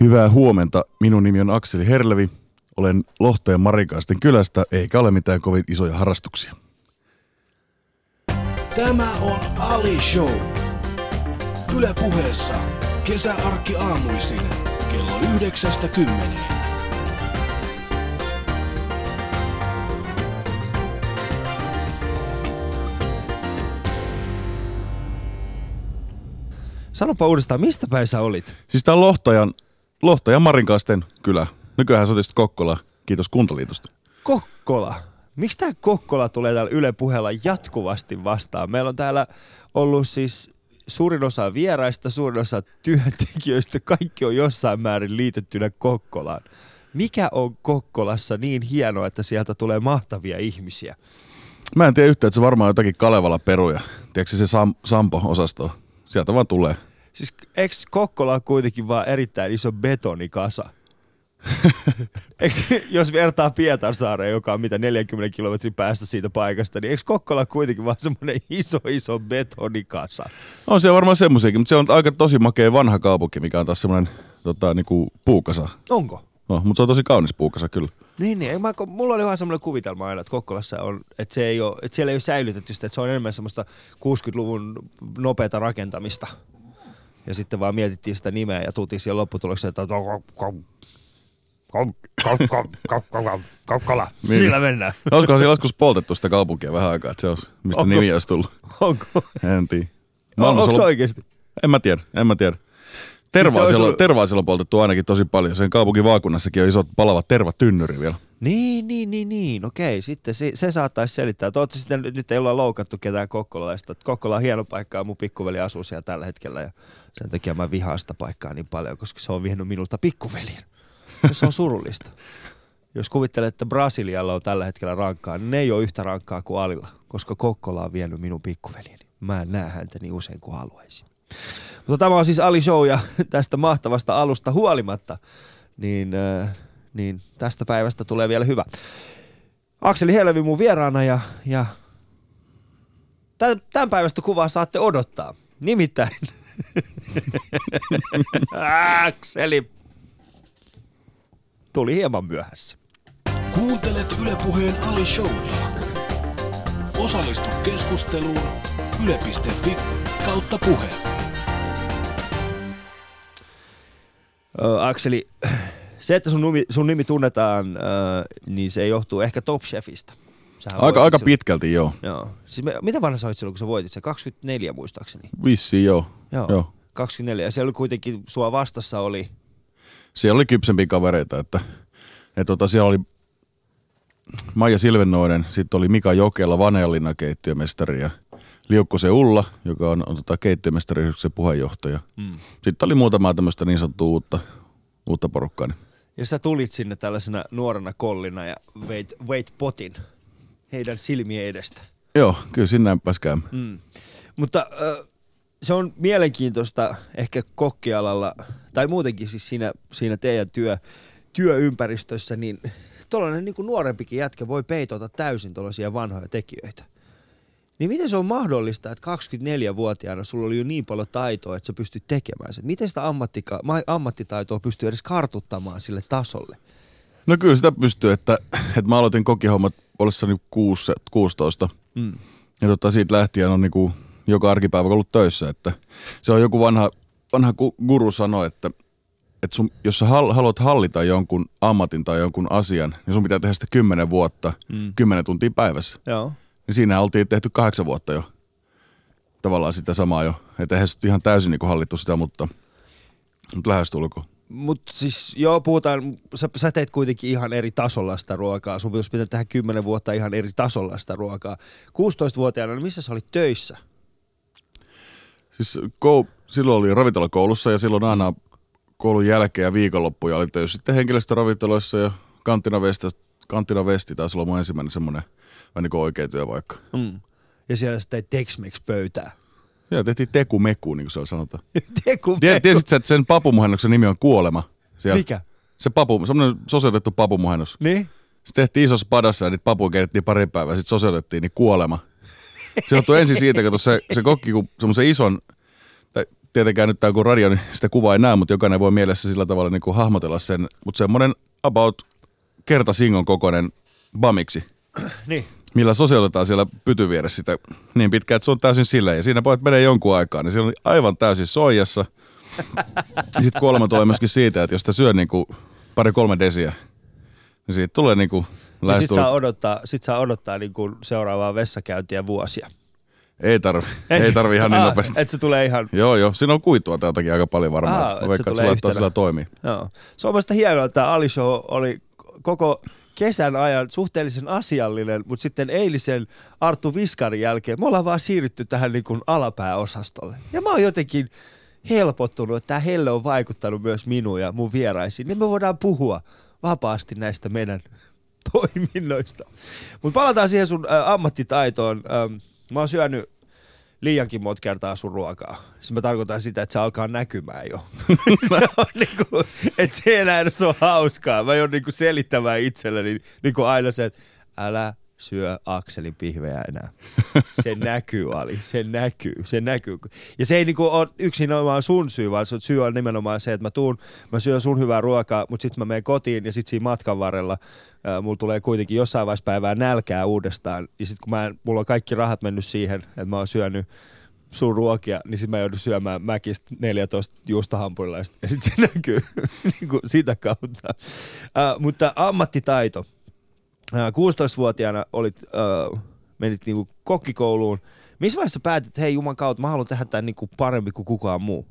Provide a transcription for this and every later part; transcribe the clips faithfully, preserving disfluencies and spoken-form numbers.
Hyvää huomenta. Minun nimi on Akseli Herlevi. Olen Lohtajan Marinkaisten kylästä, eikä ole mitään kovin isoja harrastuksia. Tämä on Ali Show. Yle Puheessa. Kesäarkki aamuisin. Kello yhdeksästä kymmeneen. Sanopa uudestaan, mistä päin sä olit? Siis tää on Lohtajan, Lohtajan Marinkaisten kylä. Nykyään se on tietysti Kokkola. Kiitos Kuntaliitosta. Kokkola? Miksi tää Kokkola tulee täällä Yle Puheella jatkuvasti vastaan? Meillä on täällä ollut siis suurin osa vieraista, suurin osa työntekijöistä. Kaikki on jossain määrin liitettynä Kokkolaan. Mikä on Kokkolassa niin hienoa, että sieltä tulee mahtavia ihmisiä? Mä en tiedä yhtään, että se varmaan on jotakin Kalevala peruja. Tiedätkö se sam- Sampo-osastoa? Sieltä vaan tulee. Siis eikö Kokkola on kuitenkin vaan erittäin iso betonikasa? Eikö, jos vertaa Pietarsaareen, joka on mitä neljäkymmentä kilometrin päästä siitä paikasta, niin eikö Kokkola kuitenkin vaan semmoinen iso, iso betonikasa? On siellä varmaan semmoisiakin, mutta se on aika tosi makea vanha kaupunki, mikä on taas semmoinen tota, niinku puukasa. Onko? No, mutta se on tosi kaunis puukasa kyllä. Niin, niin. Mä, mulla oli vähän semmoinen kuvitelma aina, että Kokkolassa on, että, se ei ole, että siellä ei ole säilytetty sitä, että se on enemmän semmoista kuusikymmentäluvun nopeata rakentamista. Ja sitten vaan mietittiin sitä nimeä ja tultiin siihen lopputulokseen, että Kokkola, sillä mennään. Olisikohan siellä joskus poltettu sitä kaupunkia vähän aikaa, että se on, mistä onko nimi olisi tullut. Onko? En tiedä. On, onko se oikeasti? En mä tiedä, en mä tiedä. Tervaa siis olisi... on poltettu ainakin tosi paljon. Sen kaupunkin vaakunnassakin on iso palava tervatynnyri vielä. Niin, niin, niin, niin. Okei, sitten se, se saattaisi selittää. Toivottavasti sitten nyt ei olla loukattu ketään kokkolalaista. Kokkola on hieno paikka, mun pikkuveli asuu siellä tällä hetkellä. Ja sen takia mä vihaan sitä paikkaa niin paljon, koska se on vihannut minulta pikkuveljen. Se on surullista. Jos kuvittelet, että Brasilialla on tällä hetkellä rankkaa, niin ne ei ole yhtä rankkaa kuin Alilla. Koska Kokkola on vienyt minun pikkuveljeni. Mä en näe häntä niin usein kuin haluaisin. Mutta tämä on siis Ali Show ja tästä mahtavasta alusta huolimatta, niin, äh, niin tästä päivästä tulee vielä hyvä. Akseli Herlevi mun vieraana ja, ja tämän päivästä kuvaa saatte odottaa. Nimittäin Akseli tuli hieman myöhässä. Kuuntelet Yle Puheen Ali Showta. Osallistu keskusteluun yle piste fi kautta puhe. Äh, Akseli, se, että sun nimi, sun nimi tunnetaan, äh, niin se johtuu ehkä Top Chefista. Aika, aika pitkälti, joo. joo. Siis me, mitä vanha sä olit silloin, kun sä voitit sen? kaksikymmentäneljä muistaakseni? Vissiin, joo. joo. joo. kaksikymmentäneljä. Ja siellä kuitenkin sua vastassa oli... Siellä oli kypsempiä kavereita. Että, et, tota, siellä oli Maija Silvennoinen, sitten oli Mika Jokela, Vaneenlinnan keittiömestari ja Liukkosen Ulla, joka on, on tota keittiömestariyhdistyksen puheenjohtaja. Mm. Sitten oli muutamaa tämmöistä niin sanottua uutta, uutta porukkaa. Ja sä tulit sinne tällaisena nuorena kollina ja veit, veit potin heidän silmien edestä. Joo, kyllä sinne pääsi käymään. Mm. Mutta äh, se on mielenkiintoista ehkä kokkialalla, tai muutenkin siis siinä, siinä teidän työ, työympäristössä, niin tuollainen niin kuin nuorempikin jätkä voi peitota täysin tuollaisia vanhoja tekijöitä. Niin miten se on mahdollista, että kaksikymmentäneljävuotiaana sulla oli jo niin paljon taitoa, että sä pystyt tekemään sen? Miten sitä ammattika- ammattitaitoa pystyy edes kartuttamaan sille tasolle? No kyllä sitä pystyy, että, että mä aloitin kokihommat ollessani kuusitoista. Mm. Ja tota, siitä lähtien on niin kuin joka arkipäivä ollut töissä. Että se on joku vanha, vanha guru sano, että, että sun, jos sä haluat hallita jonkun ammatin tai jonkun asian, niin sun pitää tehdä sitä kymmenen vuotta, mm. kymmenen tuntia päivässä. Joo. Niin siinä oltiin tehty kahdeksan vuotta jo. Tavallaan sitä samaa jo. Että eihän ihan täysin niin hallittu sitä, mutta, mutta lähestulkoon. Mutta siis joo, puhutaan, sä, sä teet kuitenkin ihan eri tasolla sitä ruokaa. Sun pitäisi pitää tehdä kymmenen vuotta ihan eri tasolla sitä ruokaa. kuusitoistavuotiaana, niin missä sä olit töissä? Siis kou, silloin oli ravintolakoulussa ja silloin aina koulun jälkeen ja viikonloppuja oli töissä. Sitten henkilöstöravintoloissa ja kantinavesti taisi olla mun ensimmäinen semmoinen vai niin kuin oikea työ vaikka. Mm. Ja siellä sitten Tex-Mex-pöytää. Joo, tehtiin teku-meku, niin kuin siellä sanotaan. Teku-meku. Tiesit sä, että sen papumuhennuksen nimi on Kuolema? Siellä. Mikä? Se papu, semmoinen sosiotettu papumuhennus. Niin? Se tehtiin isossa padassa ja niitä papuja keitettiin pari päivää, sitten sosiotettiin, niin Kuolema. Se johtui ensin siitä, että se, se kokki, kun semmoisen ison, tai tietenkään nyt tämä kun radio, niin sitä kuvaa ei näe, mutta jokainen voi mielessä sillä tavalla niin kuin hahmotella sen. Mutta semmoinen about kerta singon kokoinen bamiksi, niin. Millä sosiaalitaan siellä pytyvieressä sitä niin pitkään, että se on täysin silleen. Ja siinä voit mennä jonkun aikaa, niin se on aivan täysin soijassa. Ja sitten kuolema tulee myöskin siitä, että jos sitä syö niin kuin pari kolme desiä, niin siitä tulee niin kuin lähes... Sitten saa odottaa, sit saa odottaa niin kuin seuraavaa vessakäyntiä vuosia. Ei tarvi, ei, ei tarvi ihan niin ah, nopeasti. Et se tulee ihan... Joo, joo. Siinä on kuitua täältäkin aika paljon varmaan. Ah, et se tulee yhtenä. Sillä toimii. Joo. Se on mielestä hienoa, tämä Ali Show oli koko kesän ajan suhteellisen asiallinen, mutta sitten eilisen Arttu Viskarin jälkeen me ollaan vaan siirrytty tähän niin kuin alapääosastolle. Ja mä oon jotenkin helpottunut, että tämä helle on vaikuttanut myös minuun ja mun vieraisiin. Niin me voidaan puhua vapaasti näistä meidän toiminnoista. Mutta palataan siihen sun ä, ammattitaitoon. Äm, Mä oon syönyt liiankin monta kertaa sun ruokaa. Siis mä tarkoitan sitä, että se alkaa näkymään jo. Se on niinku, et se enää edes on hauskaa. Mä joudun niinku selittämään itselleni niinku aina se, että älä syö Akselin pihvejä enää. Se näkyy, Ali. Se näkyy. Se näkyy. Ja se ei niinku ole yksinomaan sun syy, vaan sun syy on nimenomaan se, että mä tuun, mä syön sun hyvää ruokaa, mutta sit mä menen kotiin ja sit siinä matkan varrella ää, mulla tulee kuitenkin jossain vaiheessa päivää nälkää uudestaan. Ja sit kun mä, mulla on kaikki rahat mennyt siihen, että mä oon syönyt sun ruokia, niin sit mä joudun syömään mäkistä neljätoista juustohampurilaista. Ja sit se näkyy niinku sitä kautta. Ää, mutta ammattitaito. kuusitoistavuotiaana olit, äh, menit niinku kokkikouluun. Missä vaiheessa päätit, että hei juman kautta, mä haluan tehdä tämän niinku parempi kuin kukaan muu?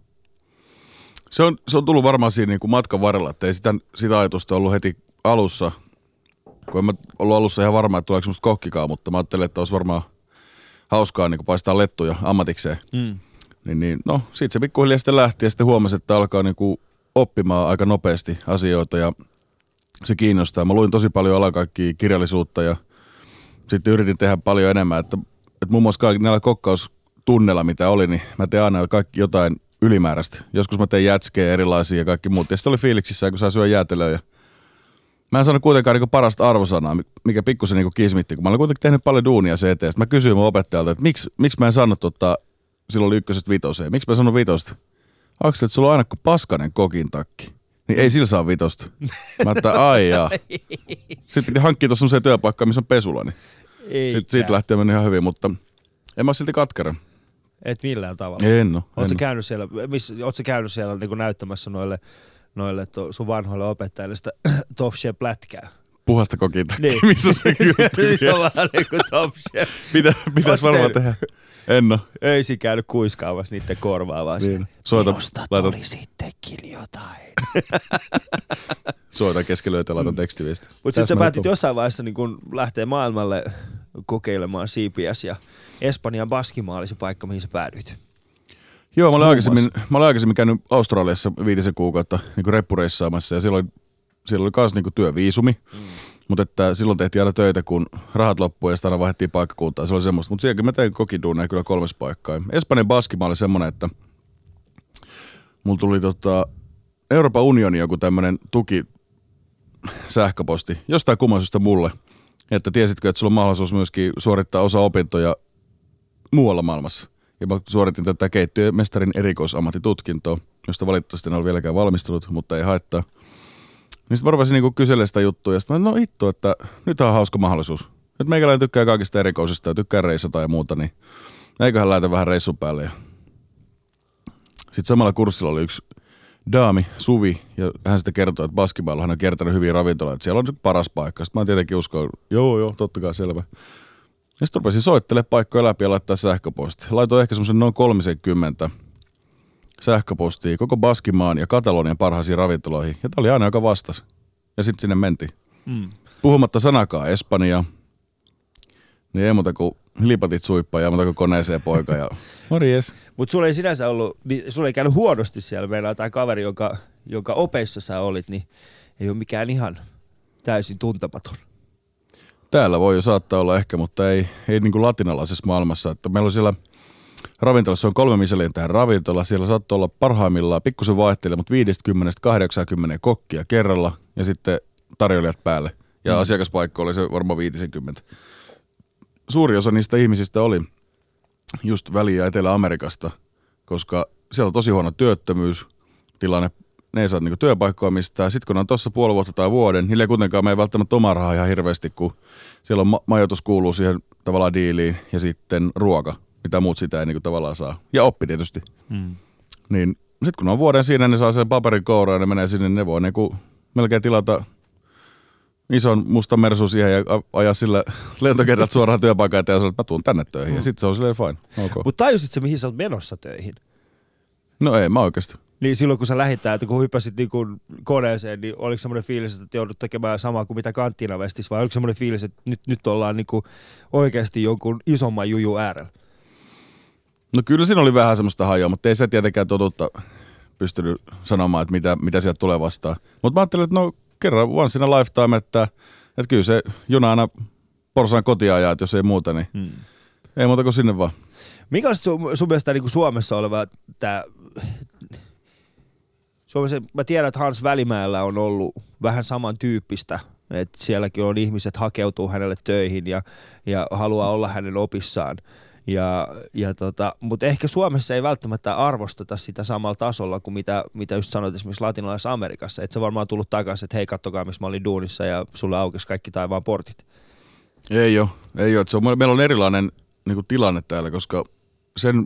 Se on, se on tullut varmaan siinä niinku matkan varrella, että ei sitä, sitä ajatusta ollut heti alussa. Kun en mä ollut alussa ihan varma, että tuleeko musta kokkikaan, mutta mä ajattelin, että olisi varmaan hauskaa niinku paistaa lettuja ammatikseen. Mm. Niin, niin, no, siitä se pikkuhiljaa sitten lähti ja sitten huomasin, että alkaa niinku oppimaan aika nopeasti asioita ja se kiinnostaa. Mä luin tosi paljon ala kaikkia kirjallisuutta ja sitten yritin tehdä paljon enemmän. Että, että muun muassa kaikki näillä kokkaustunneilla, mitä oli, niin mä tein aina kaikki jotain ylimääräistä. Joskus mä tein jätskeä erilaisia ja kaikki muut. Ja sitten oli fiiliksissä, kun saa syö jäätelöä. Mä en saanut kuitenkaan niin parasta arvosanaa, mikä pikkusen niin kismitti, kun mä olin kuitenkin tehnyt paljon duunia se eteen. Sitten mä kysyin mun opettajalta, että miksi, miksi mä en saanut ottaa, silloin oli ykkösestä vitoseen. Miksi mä en sanonut vitosta? Akseli, että sulla on aina kuin paskanen kokin takki. Niin ei sillä saa vitosta. Mä ajattelin, ai jaa. Sitten piti hankkia tuossa sellaiseen työpaikkaan, missä on pesula. Niin. Sitten siitä lähtee mennä ihan hyvin, mutta en mä silti katkera. Et millään tavalla. En oo. Ootko käynyt siellä, miss, ootko käynyt siellä niin kuin näyttämässä noille, noille to, sun vanhoille opettajille sitä Top Chef-plätkää? Puhasta kokinta. Niin. Missä se kymppi? Se on vähän niin kuin Top Chef. Pitä, pitäis varmaan tehdä. En oo. Ei siinä käynyt kuiskaamassa niitten korvaa vaan niin. Soita, minusta laita. Tuli sittenkin jotain. Soita keskellä ja laitan tekstiviestiä. Mutta sitten sä päätit jossain vaiheessa niin kun lähteä maailmalle kokeilemaan C P S ja Espanjan Baskimaa oli se paikka, mihin sä päädyit. Joo, mä olin, aikaisemmin, mä olin aikaisemmin käynyt Australiassa viitisen kuukautta niin reppureissaamassa ja siellä oli, siellä oli kans niin työviisumi. Mm. Mutta silloin tehtiin aina töitä, kun rahat loppui ja sitä aina vaihdettiin paikkakuntaa. Se oli semmoista. Mutta sielläkin mä tein kokiduuneja kyllä kolmessa paikkaa. Espanjan Baskimaa oli semmoinen, että mulla tuli tota Euroopan unioni joku tämmöinen tuki sähköposti jostain kummallisesta mulle. Että tiesitkö, että sulla on mahdollisuus myöskin suorittaa osa opintoja muualla maailmassa. Ja mä suoritin tätä keittiömestarin erikoisammattitutkintoa, josta valitettavasti en ole vieläkään valmistunut, mutta ei haittaa. Niin sitten mä rupesin niinku kyselemään sitä juttua ja sitten mä no hitto, että nythän on hauska mahdollisuus. Nyt meikäläinen tykkää kaikista erikoisista ja tykkää reissata ja muuta, niin eiköhän lähdetä vähän reissun päälle. Ja sitten samalla kurssilla oli yksi daami, Suvi, ja hän sitten kertoi, että Baskimaalla hän on kiertänyt hyviä ravintoloita, että siellä on nyt paras paikka. Sitten mä tietenkin uskon, joo joo, totta kai selvä. Ja sitten rupesin soittelemaan paikkoja läpi ja laittaa sähköposti. Laitoin ehkä semmoisen noin kolmekymmentä sähköpostia koko Baskimaan ja Katalonian parhaisiin ravintoloihin. Ja tämä oli aina, joka vastasi. Ja sitten sinne mentiin. Mm. Puhumatta sanakaan Espanjaa. Niin ei muuta kuin lipatit suippaa ja muuta kuin koneeseen poika. Ja... Morjes. Mutta sulla ei sinänsä ollut, sulla ei käynyt huonosti siellä. Meillä on tämä kaveri, jonka, jonka opeissa sä olit, niin ei ole mikään ihan täysin tuntematon. Täällä voi jo saattaa olla ehkä, mutta ei, ei niin kuin latinalaisessa maailmassa. Että meillä on siellä... Ravintolassa on kolme Michelin tähän ravintola. Siellä saattaa olla parhaimmillaan, pikkusen vaihtelee, mutta viidestäkymmenestä kahdeksaankymmeneen kokkia kerralla ja sitten tarjoilijat päälle. Ja mm. asiakaspaikka oli se varmaan viisikymmentä. Suuri osa niistä ihmisistä oli just Väli- ja Etelä-Amerikasta, koska siellä on tosi huono työttömyys, tilanne, ne ei saa niinku työpaikkoa mistään. Sitten kun on tuossa puoli vuotta tai vuoden, niille kuitenkaan me ei välttämättä omaa rahaa ihan hirveästi, kun siellä on ma- majoitus kuuluu siihen tavallaan diiliin ja sitten ruoka, mitä muut sitä ei niinku tavallaan saa. Ja oppi tietysti. Mm. Niin sitten kun on vuoden siinä, ne saa sen paperin kouraan ja ne menee sinne, ne voi niinku melkein tilata ison musta mersu siihen ja ajaa sillä lentokerrat suoraan työpaikan eteen ja sanoa, että mä tuun tänne töihin. Mm. Ja sitten se on silleen fine. Okay. Mutta tajusit sä, mihin sä oot menossa töihin? No ei, mä oikeasti. Niin silloin kun sä lähit, että kun hyppäsit niin kun koneeseen, niin oliko semmoinen fiilis, että joudut tekemään samaa kuin mitä kanttiinavestis, vai oliko semmoinen fiilis, että nyt, nyt ollaan niin oikeasti jonkun isomman juju äärellä? No kyllä siinä oli vähän semmoista hajoa, mutta ei se tietenkään totuutta pystynyt sanomaan, että mitä, mitä sieltä tulee vastaan. Mutta mä ajattelin, että no kerran once in a lifetime, että, että kyllä se juna aina porsaan kotia ajaa, että jos ei muuta, niin hmm. ei muuta kuin sinne vaan. Mikä on sun, sun mielestä niin Suomessa oleva tämä... Suomessa, mä tiedän, että Hans Välimäellä on ollut vähän samantyyppistä, että sielläkin on ihmiset hakeutuu hänelle töihin ja, ja haluaa olla hänen opissaan. Ja, ja tota, mutta ehkä Suomessa ei välttämättä arvosteta sitä samalla tasolla kuin mitä, mitä just sanoit esimerkiksi Latinalaisessa Amerikassa. Että se varmaan on tullut takaisin, että hei kattokaa, missä mä olin duunissa ja sulle aukesi kaikki taivaan portit. Ei ole, ei ole. Se on, meillä on erilainen niin kuin tilanne täällä, koska sen...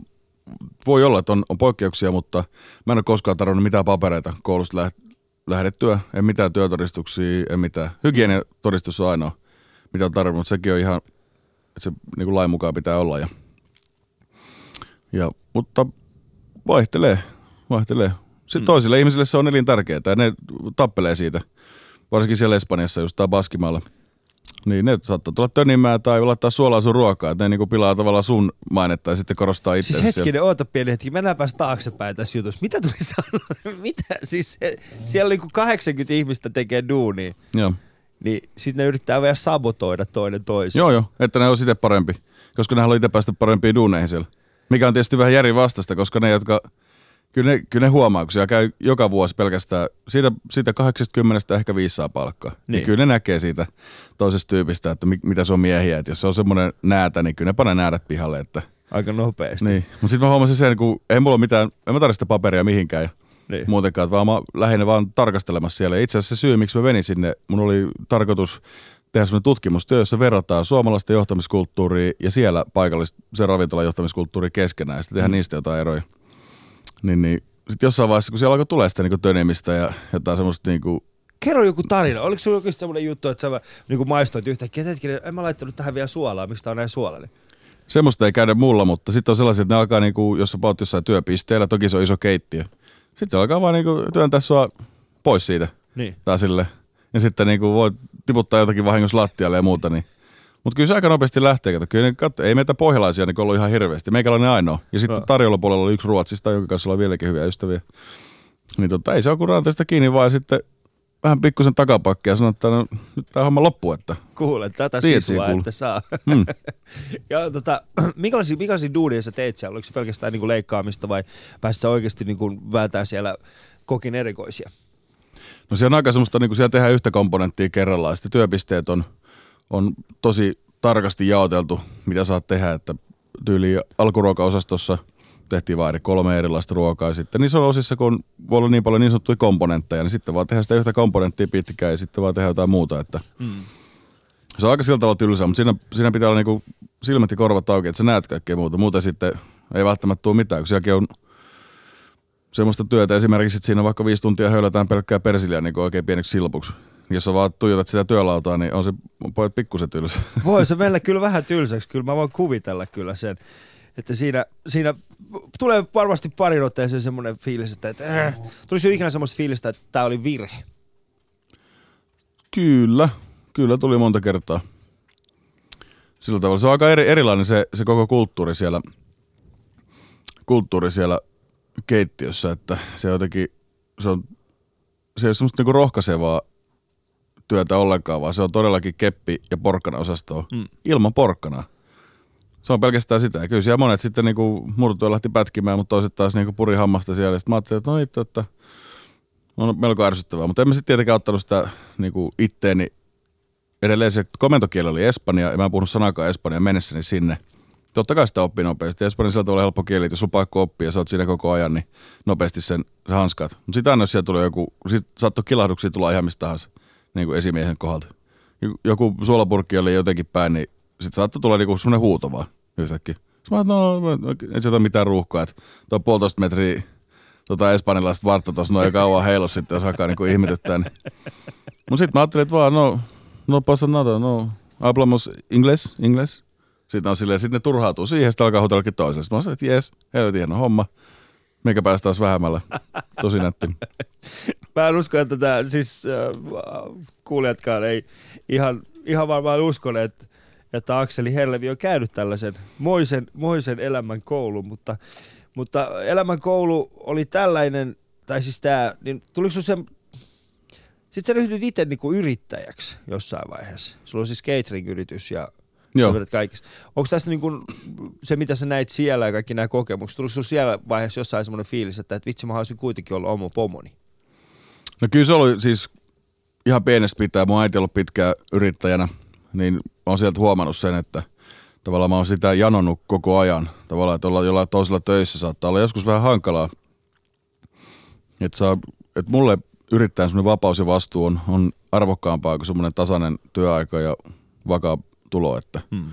Voi olla, että on, on poikkeuksia, mutta mä en ole koskaan tarvinnut mitään papereita koulusta läht, lähdettyä, en mitään työtodistuksia, en mitään. Hygieniatodistus on ainoa, mitä on tarvinnut, mutta sekin on ihan, että se niin kuin lain mukaan pitää olla. Ja, ja, mutta vaihtelee, vaihtelee. Sitten mm. toisille ihmisille se on elintärkeää ja ne tappelee siitä, varsinkin siellä Espanjassa, just tää Baskimaalla. Niin, ne saattaa tulla tönimään tai laittaa suolaa sun ruokaa, että ne niinku pilaa tavallaan sun mainetta ja sitten korostaa itseäsi. Siis hetkinen, oota pieni hetki, mennäänpäs taaksepäin tässä jutussa. Mitä tuli sanoa? Mitä? Siis he, siellä niinku kahdeksankymmentä ihmistä tekee duunia. Joo. Niin sit ne yrittää vielä sabotoida toinen toisen. Joo joo, että ne on itse parempi, koska ne haluaa itse päästä parempiin duuneihin siellä. Mikä on tietysti vähän järin vastasta, koska ne, jotka... Kyllä ne, kyllä ne huomaa, kun siellä käy joka vuosi pelkästään, siitä, siitä kahdeksastakymmenestä ehkä viisi saa palkkaa. Niin. Niin kyllä ne näkee siitä toisesta tyypistä, että mit, mitä se on miehiä. Et jos se on semmoinen näätä, niin kyllä ne panee näädät pihalle. Että... Aika nopeasti. Niin. Mutta sitten mä huomasin sen, kun ei mulla ole mitään, en mä tarvitse sitä paperia mihinkään ja niin. muutenkaan, vaan mä lähdin vaan tarkastelemassa siellä. Itse asiassa se syy, miksi mä menin sinne, mun oli tarkoitus tehdä semmoinen tutkimustyö, jossa verrataan suomalaista johtamiskulttuuria ja siellä paikallista se ravintolan johtamiskulttuuri keskenään ja sitten tehdään mm. niistä jotain eroja. Niin, niin. Sitten jossain vaiheessa, kun siellä alkoi tulee sitä niin tönimistä ja jotain semmoista niin kuin... Kerro joku tarina. Oliko sinulla joku semmoinen juttu, että sä niin maistoit yhtäkkiä, että hetkinen, en mä laittanut tähän vielä suolaa, miksi tää on näin suolainen? Semmoista ei käydä mulla, mutta sitten on sellaisia, että ne alkaa, niin kuin, jos sä paut jossain työpisteellä, toki se on iso keittiö. Sitten se alkaa vaan niin kuin, työntää sua pois siitä. Niin. Tai sille. Ja sitten niin kuin, voi tiputtaa jotakin vahingossa lattialle ja muuta, niin... Mutta kyllä se aika nopeasti lähtee, kato. Kyllä ne kat... ei meitä pohjalaisia niin ollut ihan hirveästi. Meikäläinen ainoa. Ja sitten no. tarjolla puolella oli yksi Ruotsista, jonka kanssa ollaan vieläkin hyviä ystäviä. Niin tota, ei se ole kun ranteesta kiinni, vaan sitten vähän pikkusen takapakkia ja sanoi, että no, nyt tämä homma loppuu. Että... Kuule, tätä sisua, että saa. Mm. ja tota, minkälaisia, minkälaisia duunia sä teit siellä? Oliko se pelkästään niin kuin leikkaamista vai pääsit sä oikeasti niin kuin vääntää siellä kokin erikoisia? No siellä on aika semmoista, niin kuin siellä tehdään yhtä komponenttia kerrallaan. Sitten työpisteet on... On tosi tarkasti jaoteltu, mitä saat tehdä, että tyyli alkuruokaosastossa tehtiin vain eri kolme erilaista ruokaa ja sitten niissä on osissa, kun voi olla niin paljon niin sanottuja komponentteja, niin sitten vaan tehdään sitä yhtä komponenttia pitkään ja sitten vaan tehdään jotain muuta. Että mm. Se on aika sillä tavalla tylsää, mutta siinä, siinä pitää olla niinku silmät ja korvat auki, että sä näet kaikkea muuta. Muuten sitten ei välttämättä tule mitään, kun sielläkin on semmoista työtä esimerkiksi, että siinä vaikka viisi tuntia höylätään pelkkää persiliä niin oikein pieneksi silpuksi. Jos sä vaan tuijotat sitä työlautaa, niin on se pojat pikkusen tylsä. Voi se mennä kyllä vähän tylsäksi. Kyllä mä voin kuvitella kyllä sen. Että siinä, siinä tulee varmasti parin otteeseen semmoinen fiilis, että, että äh, tulisi jo ikinä semmoista fiilistä, että tää oli virhe. Kyllä. Kyllä tuli monta kertaa. Sillä tavalla. Se on aika eri, erilainen se, se koko kulttuuri siellä, kulttuuri siellä keittiössä. Että se jotenkin, se on, se on semmoista niinku rohkaisevaa työtä ollenkaan, vaan se on todellakin keppi- ja porkkana-osastoa. Mm. Ilman porkkanaa. Se on pelkästään sitä. Ja kyllä siellä monet sitten niinku murtuen lähti pätkimään, mutta toiset taas niinku puri hammasta siellä. Sitten mä ajattelin, että no itse, että on melko ärsyttävää. Mutta en mä sitten tietenkään ottanut sitä niinku itteeni. Edelleen se komentokieli oli espanja, ja mä en puhunut sanakaan espanjaa mennessäni sinne. totta kai sitä oppii nopeasti. Espanjassa tulee helppo kieli, jos on pakko oppia ja sä oot siinä koko ajan, niin nopeasti sen hanskat. Mutta sitä aina, jos siellä tulee joku, sit saattoi kilahduksia tulla ihan mistä tahansa, niin kuin esimiehen kohdalta. Joku suolapurkki oli jotenkin päin, niin sit saattoi tulla niinku semmoinen huuto vaan yhtäkkiä. Sitten mä ajattelin, no ei sieltä mitään ruuhkaa, että tuo puolitoista metriä tota espanjalaista vartta tuossa noin kauan heilos sitten, jos hakaa niinku ihmetyttää. Niin. Mutta sitten mä ajattelin, että vaan no, no pasa nada, no hablamos ingles, ingles. Sitten on silleen, sitten ne turhautuu siihen, sitten alkaa huutellakin toiselle. Sitten mä sanoin, että jes, helvetin hieno homma. Meikä pääsi taas vähemmällä. Tosi nätti. Mä en usko, että tämä, siis äh, kuulijatkaan ei ihan, ihan varmaan uskon, että, että Akseli Herlevi on käynyt tällaisen moisen, moisen elämän koulun, mutta, mutta elämän koulu oli tällainen, tai siis tämä, niin tuliko sun sen, sit sä ryhdyt itse niinku yrittäjäksi jossain vaiheessa. Sulla on siis catering-yritys ja onko tässä niin kun se, mitä sä näit siellä ja kaikki nämä kokemukset, tuliko sinulla siellä vaiheessa jossain semmoinen fiilis, että et vitsi mä haluaisin kuitenkin olla oma pomoni? No kyllä se oli siis ihan pienestä pitää. Mun äiti on ollut pitkään yrittäjänä, niin olen sieltä huomannut sen, että tavallaan mä oon sitä janonut koko ajan. Tavallaan, että olla jollain toisella töissä saattaa olla joskus vähän hankalaa. Että saa, et mulle yrittäjän semmoinen vapaus ja vastuu on, on arvokkaampaa kuin semmoinen tasainen työaika ja vakaa tulo, että. Hmm.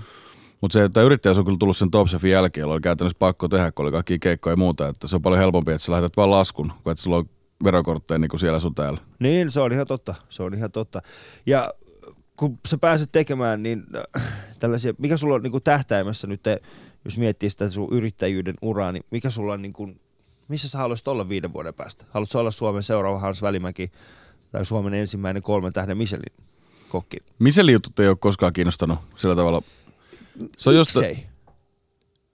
Mutta se, että yrittäjäs on kyllä tullut sen Top Chefin jälkeen, jolloin oli käytännössä pakko tehdä, kun oli kaikkia keikkoja ja muuta, että se on paljon helpompi, että sä lähetät vaan laskun, kun et sulla on verokortteja niin kuin siellä sun täällä. Niin, se on ihan totta, se on ihan totta. Ja kun sä pääset tekemään, niin tällaisia, mikä sulla on niin kuin tähtäimessä nyt, jos miettii sitä sun yrittäjyyden uraa, niin mikä sulla on, niin kuin, missä sä haluaisit olla viiden vuoden päästä? Haluatko olla Suomen seuraava Hans Välimäki tai Suomen ensimmäinen kolmen tähden Michelin? Kokki. Michelin jutut ei ole koskaan kiinnostanut sillä tavalla. Se on josta,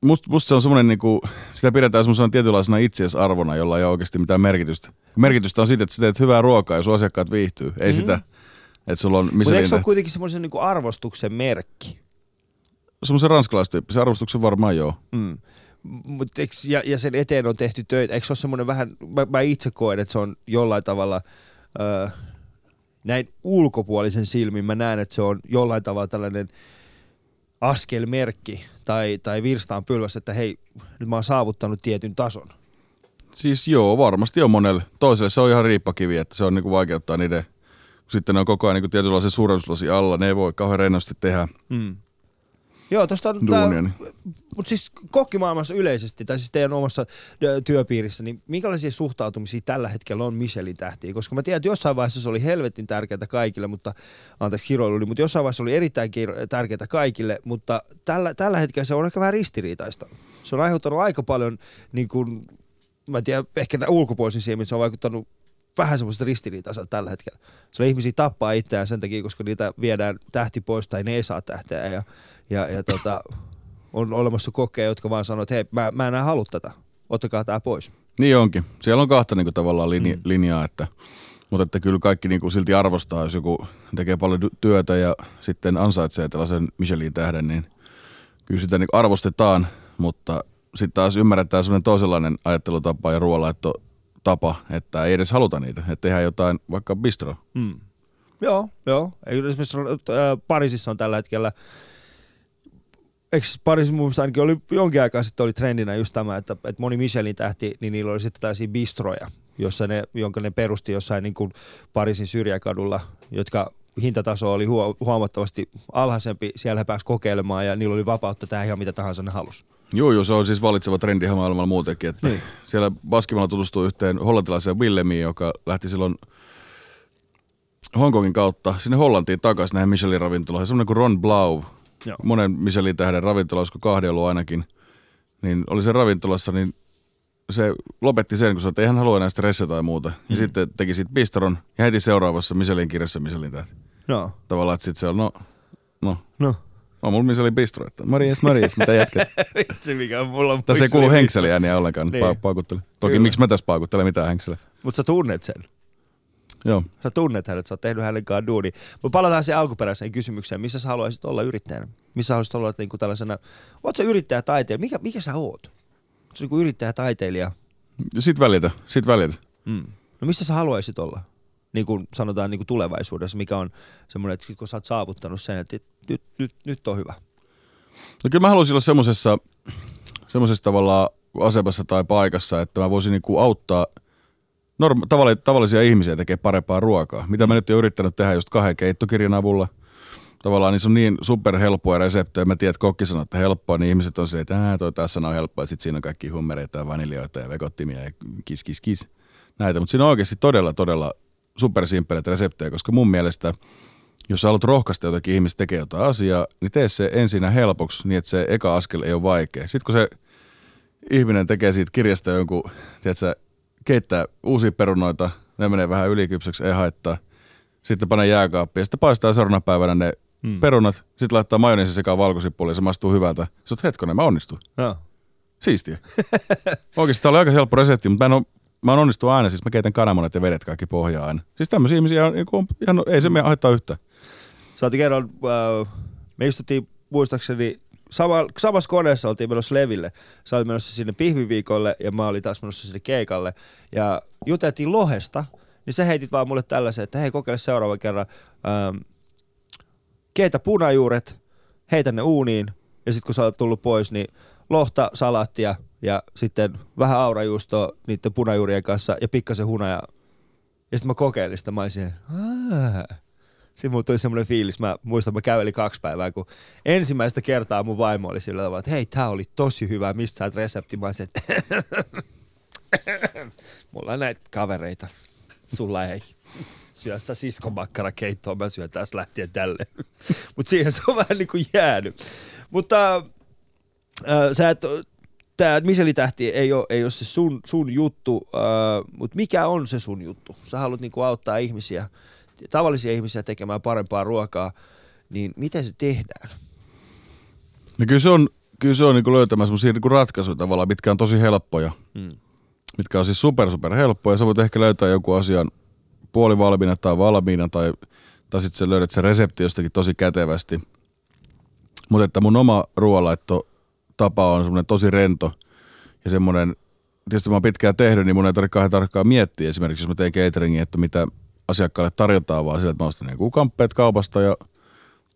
must, musta se on semmoinen, niinku, sitä pidetään semmoisena tietynlaisena itseisarvona, jolla ei ole oikeasti mitään merkitystä. Merkitystä on siitä, että sä teet hyvää ruokaa ja sun asiakkaat viihtyy. Ei mm-hmm. sitä, että sulla on Michelin. Mutta eikö se ole kuitenkin semmoisen niinku arvostuksen merkki? Semmoisen ranskalaistyyppisen arvostuksen varmaan joo. Mm. Mut eks, ja, ja sen eteen on tehty töitä. Eikö se ole semmoinen vähän, mä, mä itse koen, että se on jollain tavalla... Öö, näin ulkopuolisen silmin mä näen, että se on jollain tavalla tällainen askelmerkki tai, tai virstaan pylväs, että hei, nyt mä oon saavuttanut tietyn tason. Siis joo, varmasti on monelle. Toiselle se on ihan riippakivi, että se on niinku vaikeuttaa niiden, sitten ne on koko ajan niinku tietynlaisen suurennuslasin alla, ne ei voi kauhean rennosti tehdä. Mm. Joo, tosta on tää, mutta siis kokkimaailmassa yleisesti, tai siis teidän omassa työpiirissä, niin minkälaisia suhtautumisia tällä hetkellä on Michelin tähtiin? Koska mä tiedän, että jossain vaiheessa se oli helvetin tärkeää kaikille, mutta, anteeksi hiroiluni, mutta jossain vaiheessa oli erittäin tärkeää kaikille, mutta tällä, tällä hetkellä se on ehkä vähän ristiriitaista. Se on aiheuttanut aika paljon, niin kun, mä en tiedä, ehkä ulkopuolisen siihen, se on vaikuttanut vähän semmoista ristiriitaiselta tällä hetkellä. Sillä ihmisiä tappaa itseään sen takia, koska niitä viedään tähti pois tai ne ei saa tähteä. Ja, ja, ja tota, on olemassa kokkeja, jotka vaan sanoo, että hei, mä, mä enää halua tätä. Ottakaa tää pois. Niin onkin. Siellä on kahta niin kuin, tavallaan linja, mm. linjaa, että, mutta että kyllä kaikki niin kuin, silti arvostaa, jos joku tekee paljon työtä ja sitten ansaitsee tällaisen Michelin tähden, niin kyllä sitä niin kuin, arvostetaan, mutta sitten taas ymmärretään semmoinen toisenlainen ajattelutapa ja ruoanlaitto tapa, että ei edes haluta niitä, että tehdään jotain vaikka bistroa. Mm. Joo, joo. Esimerkiksi Pariisissa on tällä hetkellä, eikö Pariisin muun muassa ainakin oli jonkin aikaa sitten oli trendinä just tämä, että, että moni Michelin tähti, niin niillä oli sitten tällaisia bistroja, jossa ne, jonka ne perusti jossain niin kuin Pariisin syrjäkadulla, jotka hintataso oli huomattavasti alhaisempi, siellä he pääsivät kokeilemaan ja niillä oli vapautta tehdä ihan mitä tahansa ne halusi. Joo, joo, se on siis valitseva trendi ihan maailmalla muutenkin, että niin. Siellä Baskimaalla tutustui yhteen hollantilaiseen Willemiin, joka lähti silloin Hongkongin kautta sinne Hollantiin takaisin näihin Michelin ravintoloihin, semmoinen kuin Ron Blau, joo. Monen Michelin tähden ravintola, olisiko kahden ollut ainakin, niin oli sen ravintolassa, niin se lopetti sen, kun sanoi, että ei hän halua enää stressiä tai muuta. Mm. Ja sitten teki siitä bistron ja heti seuraavassa Michelin kirjassa Michelin tähti. No. Tavallaan, että sitten se on, no, no. No. No, mulla Michelin bistro, että Marias, Marias, mitä jätkät? Vitsi, mikä on mulla. Tässä ei kuulu henkseliääniä ollenkaan, niin. pa- paakuttele. Toki kyllä. Miksi mä tässä paakuttelen mitään henkseliä? Mutta sä tunnet sen. Joo. Sä tunnet hänet, sä oot tehnyt hänen kanssa duunia. Mutta palataan siihen alkuperäiseen kysymykseen, missä sä haluaisit olla yrittäjänä? Missä sä haluaisit olla niinku tällaisena, oot sä yrittäjä taiteilija? Mikä, mikä sä oot? Oot sä niinku yrittäjä taiteilija? Sit välitä, sit välitä. Mm. No missä sä haluaisit olla? Niin kuin sanotaan niin kuin tulevaisuudessa, mikä on semmoinen, että kun sä oot saavuttanut sen, että nyt, nyt, nyt on hyvä. No kyllä mä haluaisin olla semmoisessa, semmoisessa tavallaan asemassa tai paikassa, että mä voisin niinku auttaa norma- tavalli- tavallisia ihmisiä tekemään parempaa ruokaa. Mitä mä nyt oon yrittänyt tehdä just kahden keittokirjan avulla. Tavallaan niin se on niin superhelppoa reseptejä. Mä tiedän, että kokki sanoo, että helppoa, niin ihmiset on se, että äh, toi tässä on helppoa. Ja sitten siinä on kaikki hummereita ja vaniljoita ja vekottimia ja kis, kis, kis. Näitä. Mutta siinä on oikeasti todella, todella supersimppeleitä reseptejä, koska mun mielestä, jos sä haluat rohkaista jotakin ihmistä tekee jotain asiaa, niin tee se ensinnä helpoksi niin, että se eka askel ei ole vaikea. Sitten kun se ihminen tekee siitä kirjasta jonkun, tiedätkö, keittää uusia perunoita, ne menee vähän ylikypseksi, ei haittaa. Sitten panee jääkaappiin ja sitten paistaa seuraavana päivänä ne hmm. perunat. Sitten laittaa majoneesin sekaan valkosippuliin ja se maistuu hyvältä. Sä oot hetkonen, mä onnistun. No. Siistiä. Oikeasti tää oli aika helppo resepti, mutta mä en ole Mä oon onnistunut aina, siis mä keitän kananmunat ja vedet kaikki pohjaa aina. Siis tämmöisiä ihmisiä, on, ihan, ei se meidän haittaa yhtään. Sä oltiin kerran, äh, me istuttiin muistaakseni, sama, samassa koneessa oltiin menossa Leville. Sä olit menossa sinne pihviviikolle ja mä olin taas menossa sinne keikalle. Ja juteltiin lohesta, niin sä heitit vaan mulle tällaisen, että hei kokeile seuraavan kerran. Ähm, keitä punajuuret, heitä ne uuniin ja sit kun sä olet tullut pois, niin lohta, salaattia. Ja sitten vähän aurajuustoa niiden punajuurien kanssa ja pikkasen hunajaa. Ja sitten mä kokeilin sitä, mä olin siihen, aah. Sitten mulle tuli semmoinen fiilis, mä muistan, mä kävelin kaksi päivää, kun ensimmäistä kertaa mun vaimo oli sillä tavalla, että hei, tää oli tosi hyvä, mistä sä oot resepti? Mä olin siihen, mulla on näitä kavereita, sulla ei. Syö sä siskomakkara keittoa, mä syön taas lähtien tälleen. Mutta siihen se on vähän niin kuin jäänyt. Mutta äh, sä et... Tää Michelin-tähti ei ole, ei ole se sun, sun juttu, äh, mutta mikä on se sun juttu? Sä haluat niinku auttaa ihmisiä, tavallisia ihmisiä tekemään parempaa ruokaa, niin miten se tehdään? No kyllä se on, kyllä se on niinku löytämään semmoisia niinku ratkaisuja tavallaan, mitkä on tosi helppoja, hmm. mitkä on siis super super helppoja. Sä voit ehkä löytää joku asian puolivalmiina tai valmiina, tai, tai sitten sä löydät sen resepti jostakin tosi kätevästi. Mutta että mun oma ruoanlaitto tapa on semmoinen tosi rento ja semmoinen, tietysti mä oon pitkään tehnyt, niin mun ei tarvitse kauhean tarkkaan miettiä esimerkiksi, jos mä teen cateringia, että mitä asiakkaalle tarjotaan, vaan sillä, että mä ostan joku kamppeet kaupasta ja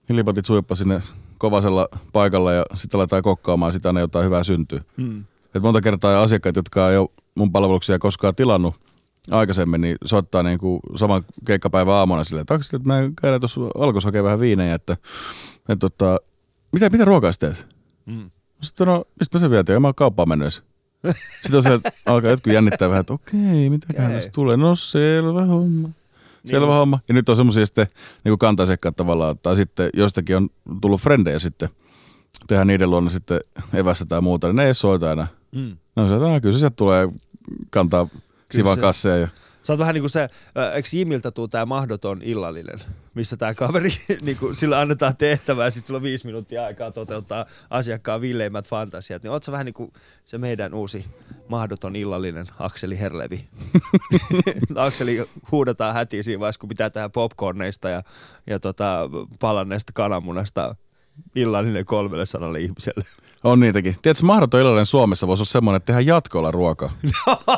hilipatit suippa sinne kovasella paikalla ja sitten aletaan kokkaamaan, sitä aina jotain hyvää syntyy. Mm. Et monta kertaa asiakkaat, jotka ei ole mun palveluksia koskaan tilannut aikaisemmin, niin soittaa niin kuin saman keikkapäivän aamuna silleen, että Akseli, että mä käydään tuossa alkossa hakee vähän viinejä, että, että, että mitä, mitä ruokaa sä teet? Mm. Sitten no, mistä mä sen vietin? En mä oon kauppaan mennyt. Sitten on se, että alkaa jotkut jännittää vähän, että okei, mitäköhän tästä tulee? No selvä homma. Selvä niin. homma. Ja nyt on semmoisia sitten niin kantasekkaat tavallaan, tai sitten jostakin on tullut frendejä sitten, tehdään niiden luona sitten evästä tai muuta, niin ne ei soita aina. Mm. No se, että kyllä se sieltä tulee kantaa sivan kasseja. Ja... Sä oot vähän niin kuin se, eikö Jimiltä tuu tää mahdoton illallinen, missä tää kaveri, niin kuin, sillä annetaan tehtävää ja sit sillä on viisi minuuttia aikaa toteuttaa asiakkaan villeimmät fantasiat. Niin oot sä vähän niin kuin se meidän uusi mahdoton illallinen Akseli Herlevi. Akseli huudataan hätiin siinä vaiheessa, kun pitää tehdä popcorneista ja, ja tota, palanneesta kananmunasta illallinen kolmelle sanalle ihmiselle. On niitäkin. Tiedätkö, mahdoton illallinen Suomessa voisi olla semmoinen, että tehdään jatkolla ruokaa.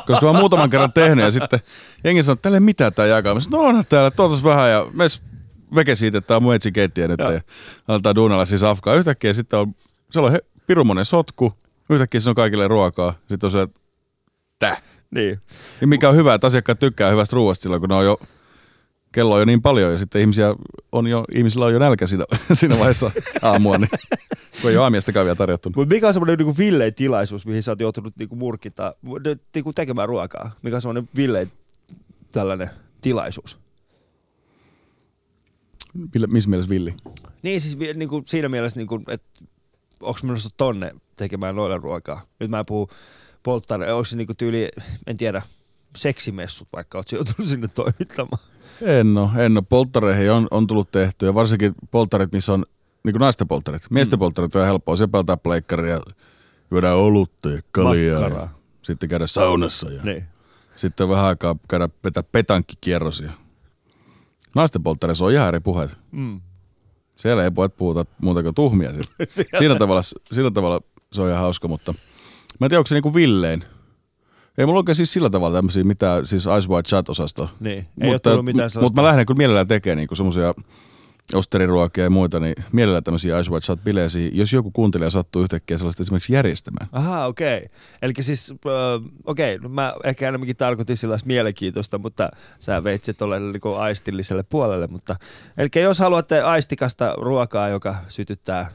Koska mä muutaman kerran tehnyt ja sitten jengi sanoi, että täällä ei mitään tää jakamista. No onhan täällä, tuotas vähän ja mes veke siitä, että tää on mun etsin keittiä nyt ja aletaan duunalla siis afkaa. Yhtäkkiä sitten on, siellä on he, pirumonen sotku, yhtäkkiä se on kaikille ruokaa. Sitten on se, että täh. Niin. Ja mikä on hyvä, että asiakkaat tykkää hyvästä ruoasta silloin, kun ne on jo... Kello on jo niin paljon ja sitten ihmisiä on jo, ihmisillä on jo nälkä siinä, siinä vaiheessa aamua, niin, kun ei ole aamiaistakaan vielä tarjottunut. Mutta mikä on semmoinen niin villein tilaisuus, mihin sä oot joutunut niin murkintaan, niin tekemään ruokaa? Mikä on semmoinen villein tällainen tilaisuus? Mille, missä mielessä villi? Niin siis niin kuin siinä mielessä, niin että onko menossa tonne tekemään noille ruokaa? Nyt mä puhun polttareen, onko se niin tyyli, en tiedä, seksimessut vaikka oot joutunut sinne toimittamaan? En ole, en ole. Polttareihin on, on tullut tehty ja varsinkin polttarit, missä on niin kuin naisten polttarit. Miesten mm. polttarit on helppoa. Se pelataan pleikkaria, juodaan olutta ja kaljaa ja sitten käydä saunassa ja niin. Sitten vähän aikaa käydä petä petankkikierrosia. Naisten polttareissa on ihan eri puheet. Mm. Siellä ei puheet puhuta muuta kuin tuhmia. siinä, tavalla, siinä tavalla se on ihan hauska, mutta mä en tiedä, onko se niin kuin villein. Ei mulla oikein siis sillä tavalla tämmöisiä mitään, siis Ice White Chat-osastoa. Niin, ei mutta, ole tullut mitään sellaista. Mutta mä lähden kyllä mielellään tekemään niinku semmoisia osteriruokia ja muita, niin mielellään tämmöisiä Ice White Shot -bileisiä, jos joku kuuntelija sattuu yhtäkkiä sellaista esimerkiksi järjestämään. Aha, okei. Okay. Eli siis, äh, okei, okay, mä ehkä enemmänkin tarkoitin sellaista mielenkiintoista, mutta sä veit se tolle niin aistilliselle puolelle. Mutta, eli jos haluatte aistikasta ruokaa, joka sytyttää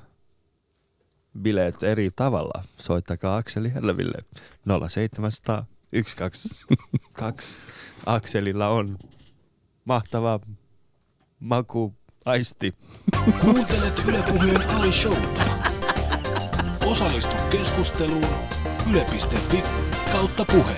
bileet eri tavalla, soittakaa Akseli Herleville nolla seitsemän nolla nolla yksi kaksi kaksi. Akselilla on mahtava maku. Aisti. Kuuntelet Yle Puheen Ali Showta. Osallistu keskusteluun yle piste fi kautta puhe.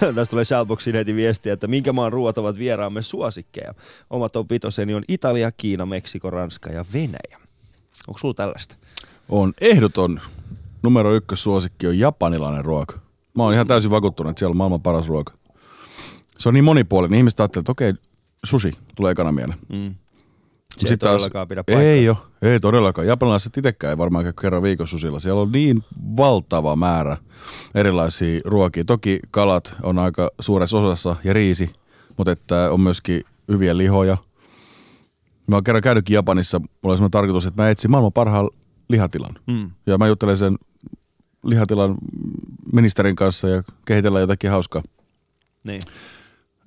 Tästä tulee Shoutboxiin heti viestiä, että minkä maan ruoat ovat vieraamme suosikkeja. Oma top vitoseni on Italia, Kiina, Meksiko, Ranska ja Venäjä. Onko sulla tällaista? On ehdoton. Numero ykkös suosikki on japanilainen ruoka. Mä oon ihan täysin vakuuttunut, että siellä on maailman paras ruoka. Se on niin monipuolinen. Ihmiset ajattelevat, että okei, okay, sushi tulee ekana mieleen. Mm. Se ei todellakaan pidä paikkaa. Ei ole, ei todellakaan. Japanilaiset itsekään ei varmaan käy kerran viikon susilla. Siellä on niin valtava määrä erilaisia ruokia. Toki kalat on aika suuressa osassa ja riisi, mutta että on myöskin hyviä lihoja. Mä oon kerran käynytkin Japanissa, mulla on sellainen tarkoitus, että mä etsin maailman parhaan lihatilan. Mm. Ja mä juttelen sen lihatilan ministerin kanssa ja kehitellään jotakin hauskaa. Niin.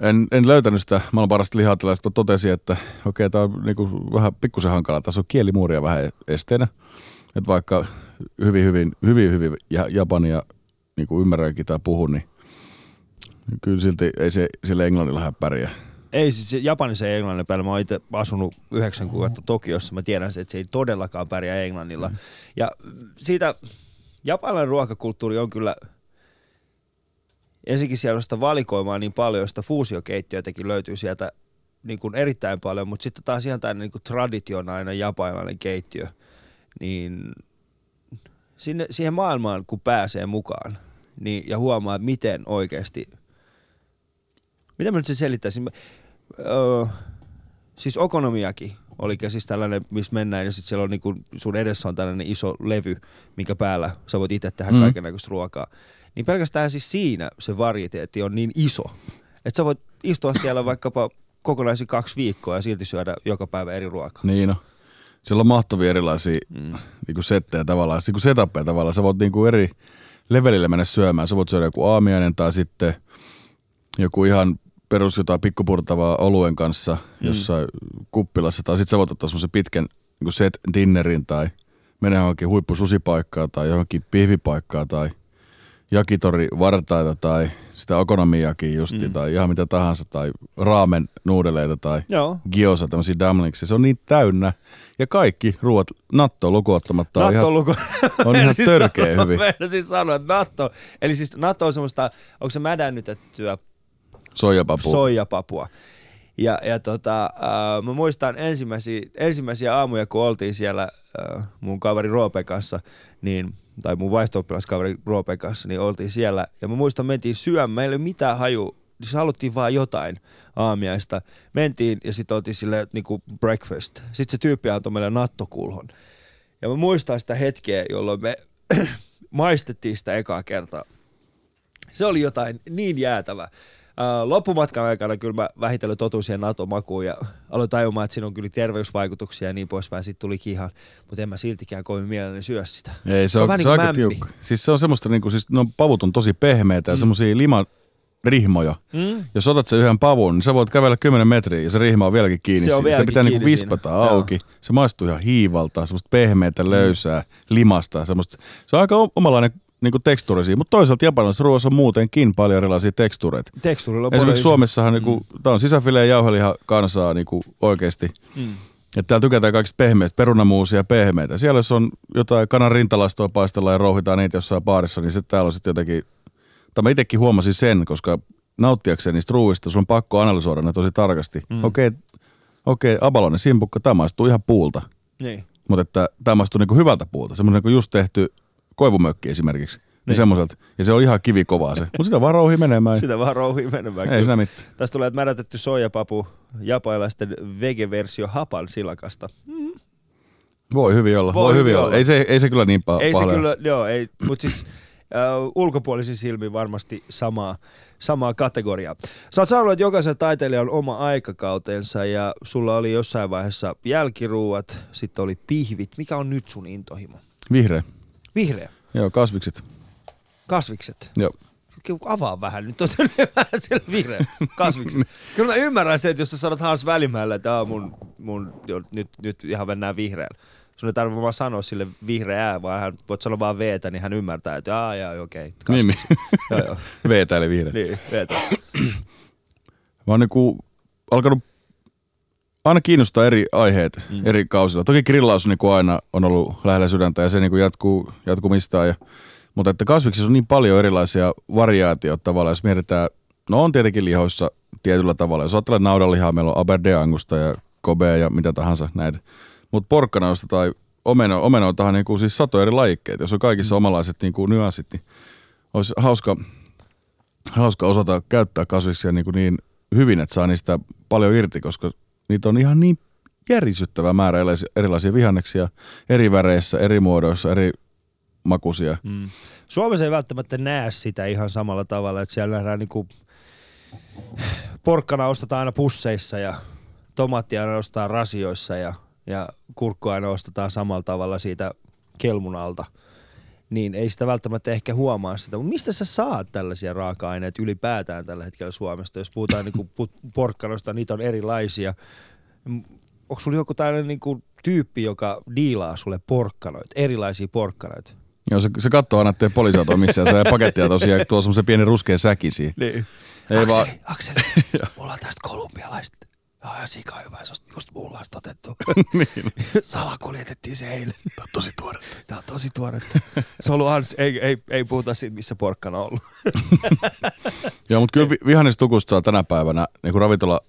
En, en löytänyt sitä maailman parasta lihatilaista, mutta totesin, että okei, tämä on niinku vähän pikkusen hankala. Tässä on kielimuuria vähän esteenä. Että vaikka hyvin, hyvin, hyvin, hyvin japania niinku ymmärränkin tai puhun, niin kyllä silti ei se sille englannilla hän pärjää. Ei siis japanissa ei englannin päällä. Mä oon itse asunut yhdeksän kuukautta Tokiossa. Mä tiedän se, että se ei todellakaan pärjää englannilla. Ja siitä japanilainen ruokakulttuuri on kyllä... Ensinnäkin siellä on sitä valikoimaa niin paljon, sitä fuusiokeittiöitäkin löytyy sieltä niin kuin erittäin paljon, mutta sitten taas ihan tämmöinen niin traditionainen japanilainen keittiö, niin sinne, siihen maailmaan kun pääsee mukaan niin, ja huomaa, miten oikeasti, mitä mä nyt sen selittäisin, öö, siis okonomiyaki oli siis tällainen, missä mennään ja sitten siellä on niin kuin, sun edessä on tällainen iso levy, minkä päällä sä voit itse tehdä mm. kaikennäköistä ruokaa. Niin pelkästään siis siinä se varieteetti on niin iso, että sä voit istua siellä vaikkapa kokonaisen kaksi viikkoa ja silti syödä joka päivä eri ruokaa. Niin no. Siellä on mahtavia erilaisia mm. niinku settejä tavallaan, niinku setappeja tavallaan. Sä voit niinku eri levelillä mennä syömään. Sä voit syödä joku aamiainen tai sitten joku ihan perus jotain pikkupurtavaa oluen kanssa mm. jossain kuppilassa. Tai sitten sä voit ottaa semmoisen pitkän niinku set dinnerin tai mennä johonkin huippususipaikkaan tai johonkin pihvipaikkaan tai... yakitori vartaita tai sitä okonomiyakia justi mm. tai ihan mitä tahansa tai ramen nuudeleita tai joo. Gyoza, tämmöisiä dumplingsia. Se on niin täynnä. Ja kaikki ruoat, natto lukuottamatta, on ihan, luku... on ihan siis törkeä sano, hyvin. Mä en siis sanoa, että natto, eli siis natto on semmoista, onko se mädännytettyä soijapapua. soijapapua. Ja, ja tota, äh, mä muistan ensimmäisiä, ensimmäisiä aamuja, kun oltiin siellä äh, mun kaveri Roopen kanssa, niin tai mun vaihto-oppilaskaveri Roopen kanssa, niin oltiin siellä. Ja mä muistan, mentiin syömään. Meillä ei ole mitään haju. Siis haluttiin vaan jotain aamiaista. Mentiin ja sitten oltiin silleen niinku breakfast. Sitten se tyyppi antoi meille nattokulhon. Ja mä muistan sitä hetkeä, jolloin me maistettiin sitä ekaa kertaa. Se oli jotain niin jäätävää. Loppumatkan aikana kyllä mä vähitellen totuin siihen nattomakuun ja aloin tajumaan, että siinä on kyllä terveysvaikutuksia ja niin poispäin. Sitten tuli ihan, mutta en mä siltikään kovin mielelläni syö sitä. Ei, se, se on, on se vähän niin kuin mämmi. Siis se on semmoista, niin kuin, siis no, pavut on tosi pehmeitä ja mm. semmoisia limarihmoja. Mm. Jos otat sen yhden pavun, niin sä voit kävellä kymmenen metriä ja se rihma on vieläkin kiinni. Se on vieläkin sitä pitää kiinni niin vispata siinä auki. Joo. Se maistuu ihan hiivalta, semmoista pehmeitä, löysää, mm. limasta. Semmoista. Se on aika omalainen niinku tekstuurisia, mutta toisaalta japanilaisessa ruoassa on muutenkin paljon erilaisia tekstuureita. Tekstuurilla on esimerkiksi paljon Suomessahan mm. niinku, tää on sisäfile- ja jauheliha kansaa niinku oikeesti. Mm. Että täällä tykätään kaikista pehmeistä, perunamuusia ja pehmeitä. Siellä jos on jotain kanan rintalastoa paistellaan ja rouhitaan niitä jossain baarissa, niin se täällä on sitten jotenkin, tai mä itekin huomasin sen, koska nauttiakseen niistä ruuista sun on pakko analysoida ne tosi tarkasti. Mm. Okei, okei, abalone, simpukka, tämä maistuu ihan puulta. Niin. Mutta että tämä maistuu niinku hyvältä puulta, semmoinen kuin just tehty koivumökki esimerkiksi. Niin. Semmoiselta. Ja se on ihan kivikovaa se. Mutta sitä vaan rouhi menemään. Sitä vaan rouhi menemään. Ei siinä mitään. Tässä tulee märätetty soijapapu japanilaisten vege-versio hapan silakasta. Mm. Voi hyvin olla. Voi, Voi hyvin olla. olla. Ei, se, ei se kyllä niin paha. Ei se kyllä, joo. Mutta siis Uh, ulkopuolisiin silmiin varmasti samaa, samaa kategoriaa. Sä oot sanonut, että jokaisen taiteilijan on oma aikakautensa ja sulla oli jossain vaiheessa jälkiruuat, sitten oli pihvit. Mikä on nyt sun intohimo? Vihreä. Vihreä? Joo, kasvikset. Kasvikset? Joo. Avaa vähän nyt, on vähän siellä vihreä kasvikset. Kyllä mä ymmärrän se, että jos sä sanot Hans Välimäellä, että ah, mun, mun, jo, nyt, nyt ihan mennään vihreällä. Sun ei tarvitse vaan sanoa sille vihreää, vaan hän, voit sanoa vaan veetä, niin hän ymmärtää, että jaa, jaa, okei. Okay, niin, niin. Veetä eli vihreä. Niin, veetä. Mä oon niinku alkanut aina kiinnostaa eri aiheet mm. eri kausilla. Toki grillaus niinku aina on ollut lähellä sydäntä ja se niinku jatkuu, jatkuu mistään. Ja, mutta että kasviksissa on niin paljon erilaisia variaatioita tavallaan, jos mietitään, no on tietenkin lihoissa tietyllä tavalla. Jos ajattelee naudanlihaa, meillä on aberdeangusta ja kobea ja mitä tahansa näitä. Mutta porkkanausta tai omeno, omenoitahan niinku siis satoja eri lajikkeita, jos on kaikissa mm. omalaiset niinku nyanssit, niin olisi hauska, hauska osata käyttää kasviksia niinku niin hyvin, että saa niistä paljon irti, koska niitä on ihan niin järisyttävä määrä erilaisia vihanneksia, eri väreissä, eri muodoissa, eri makuisia. Mm. Suomessa ei välttämättä näe sitä ihan samalla tavalla, että siellä nähdään niinku porkkana ostetaan aina pusseissa ja tomaattia aina ostetaan rasioissa ja ja kurkku aina ostetaan samalla tavalla siitä kelmunalta, niin ei sitä välttämättä ehkä huomaa sitä. Mutta mistä sä saat tällaisia raaka-aineita ylipäätään tällä hetkellä Suomesta? Jos puhutaan niinku porkkanosta, niitä on erilaisia. Onko sulla joku tällainen niinku tyyppi, joka diilaa sulle porkkanoita, erilaisia porkkanoita? Joo, se, se kattoo aina, ettei poliisautoa missään. Se pakettia tosiaan, tuo semmoisen pienen ruskean säkin siihen. Niin. Akseli, vaan... Akseli, mulla on tästä kolumbialaista. Ai sika hyvä, se on just mullaista otettu. Niin. Salakuljetettiin se eilen. Tämä on tosi tuoretta. Tämä on tosi tuoretta. Se on ollut Hans, ei, ei, ei puhuta siitä, missä porkkana on ollut. Joo, mutta kyllä vihannestukusta saa tänä päivänä, niin kuin ravintola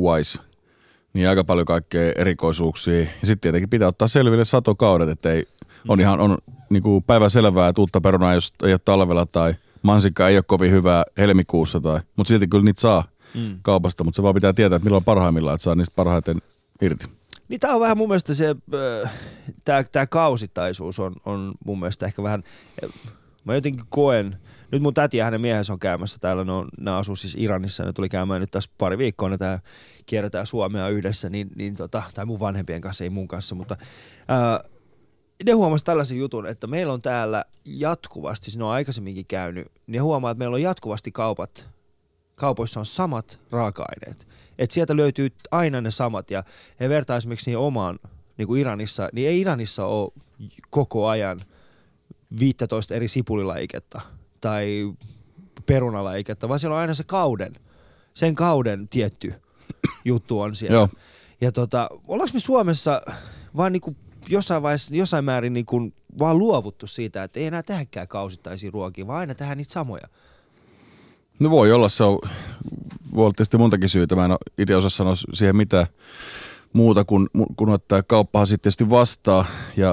wise, niin aika paljon kaikkea erikoisuuksia. Ja sitten tietenkin pitää ottaa selville satokaudet, että ei, on ihan on, niin kuin päivänselvää, että uutta perunaa jos ei ole talvella tai mansikka ei ole kovin hyvää helmikuussa, tai, mutta silti kyllä niitä saa. Mm. kaupasta, mutta se vaan pitää tietää, että milloin parhaimmillaan, että saa niistä parhaiten irti. Niin tää on vähän mun mielestä se, äh, tää, tää kausitaisuus on, on mun mielestä ehkä vähän, äh, mä jotenkin koen, nyt mun täti ja hänen miehensä on käymässä täällä, ne, on, ne asuu siis Iranissa, ne tuli käymään nyt tässä pari viikkoa, ne tää kierretään Suomea yhdessä, niin, niin tota, tai mun vanhempien kanssa, ei mun kanssa, mutta äh, ne huomasi tällaisen jutun, että meillä on täällä jatkuvasti, siinä on aikaisemminkin käynyt, ne huomaa, että meillä on jatkuvasti kaupat, kaupoissa on samat raaka-aineet. Et sieltä löytyy aina ne samat. Ja he vertaa esimerkiksi niin omaan niin kuin Iranissa, niin ei Iranissa ole koko ajan viisitoista eri sipulilajiketta tai perunalajiketta, vaan siellä on aina se kauden. Sen kauden tietty juttu on siellä. Joo. Ja tota, ollaanko me Suomessa vaan niin kuin jossain, vaiheessa, jossain määrin niin kuin vaan luovuttu siitä, että ei enää tehdäkään kausittaisia ruokia, vaan aina tehdään niitä samoja? No voi olla, se on, voi olla tietysti montakin syytä. Mä en ole itse osaa sanoa siihen mitään muuta kuin, kun että kauppahan sitten tietysti vastaa ja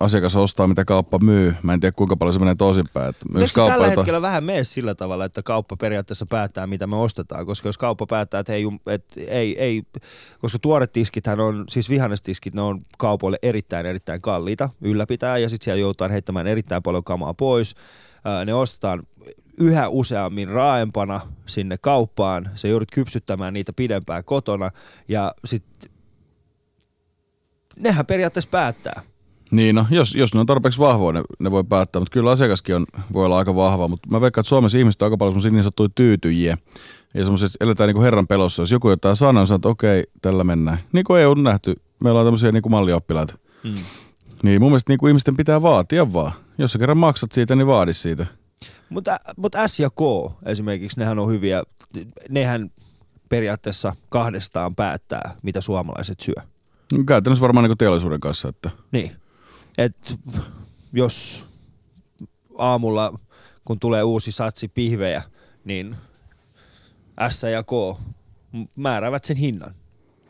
asiakas ostaa mitä kauppa myy. Mä en tiedä kuinka paljon se menee toisinpäin. Myös kauppa, tällä jota... hetkellä vähän mene sillä tavalla, että kauppa periaatteessa päättää mitä me ostetaan, koska jos kauppa päättää, että ei, että ei, ei koska tuoret tiskithän on, siis vihannestiskit, ne on kaupoille erittäin erittäin kalliita ylläpitää ja sitten siellä joudutaan heittämään erittäin paljon kamaa pois. Ne ostetaan yhä useammin raaempana sinne kauppaan. Se joudut kypsyttämään niitä pidempään kotona ja sitten nehän periaatteessa päättää. Niin no, jos, jos ne on tarpeeksi vahvoa, ne, ne voi päättää, mutta kyllä asiakaskin on, voi olla aika vahva, mutta mä veikkaan, että Suomessa ihmiset on aika paljon semmoisia niin sanottuja tyytyjiä ja semmoisia, että eletään niin kuin herran pelossa. Jos joku jotain sanoo, sanoo, että okei, tällä mennään. Niin kuin ei ole nähty, meillä on tämmöisiä niin kuin mallioppilaita. Hmm. Niin mun mielestä niin kuin ihmisten pitää vaatia vaan. Jos sä kerran maksat siitä, niin vaadi siitä. Mutta mut S ja K esimerkiksi, nehän on hyviä, nehän periaatteessa kahdestaan päättää, mitä suomalaiset syö. Käytännössä varmaan niin teollisuuden kanssa. Että. Niin, että jos aamulla, kun tulee uusi satsi pihvejä, niin S ja K määräävät sen hinnan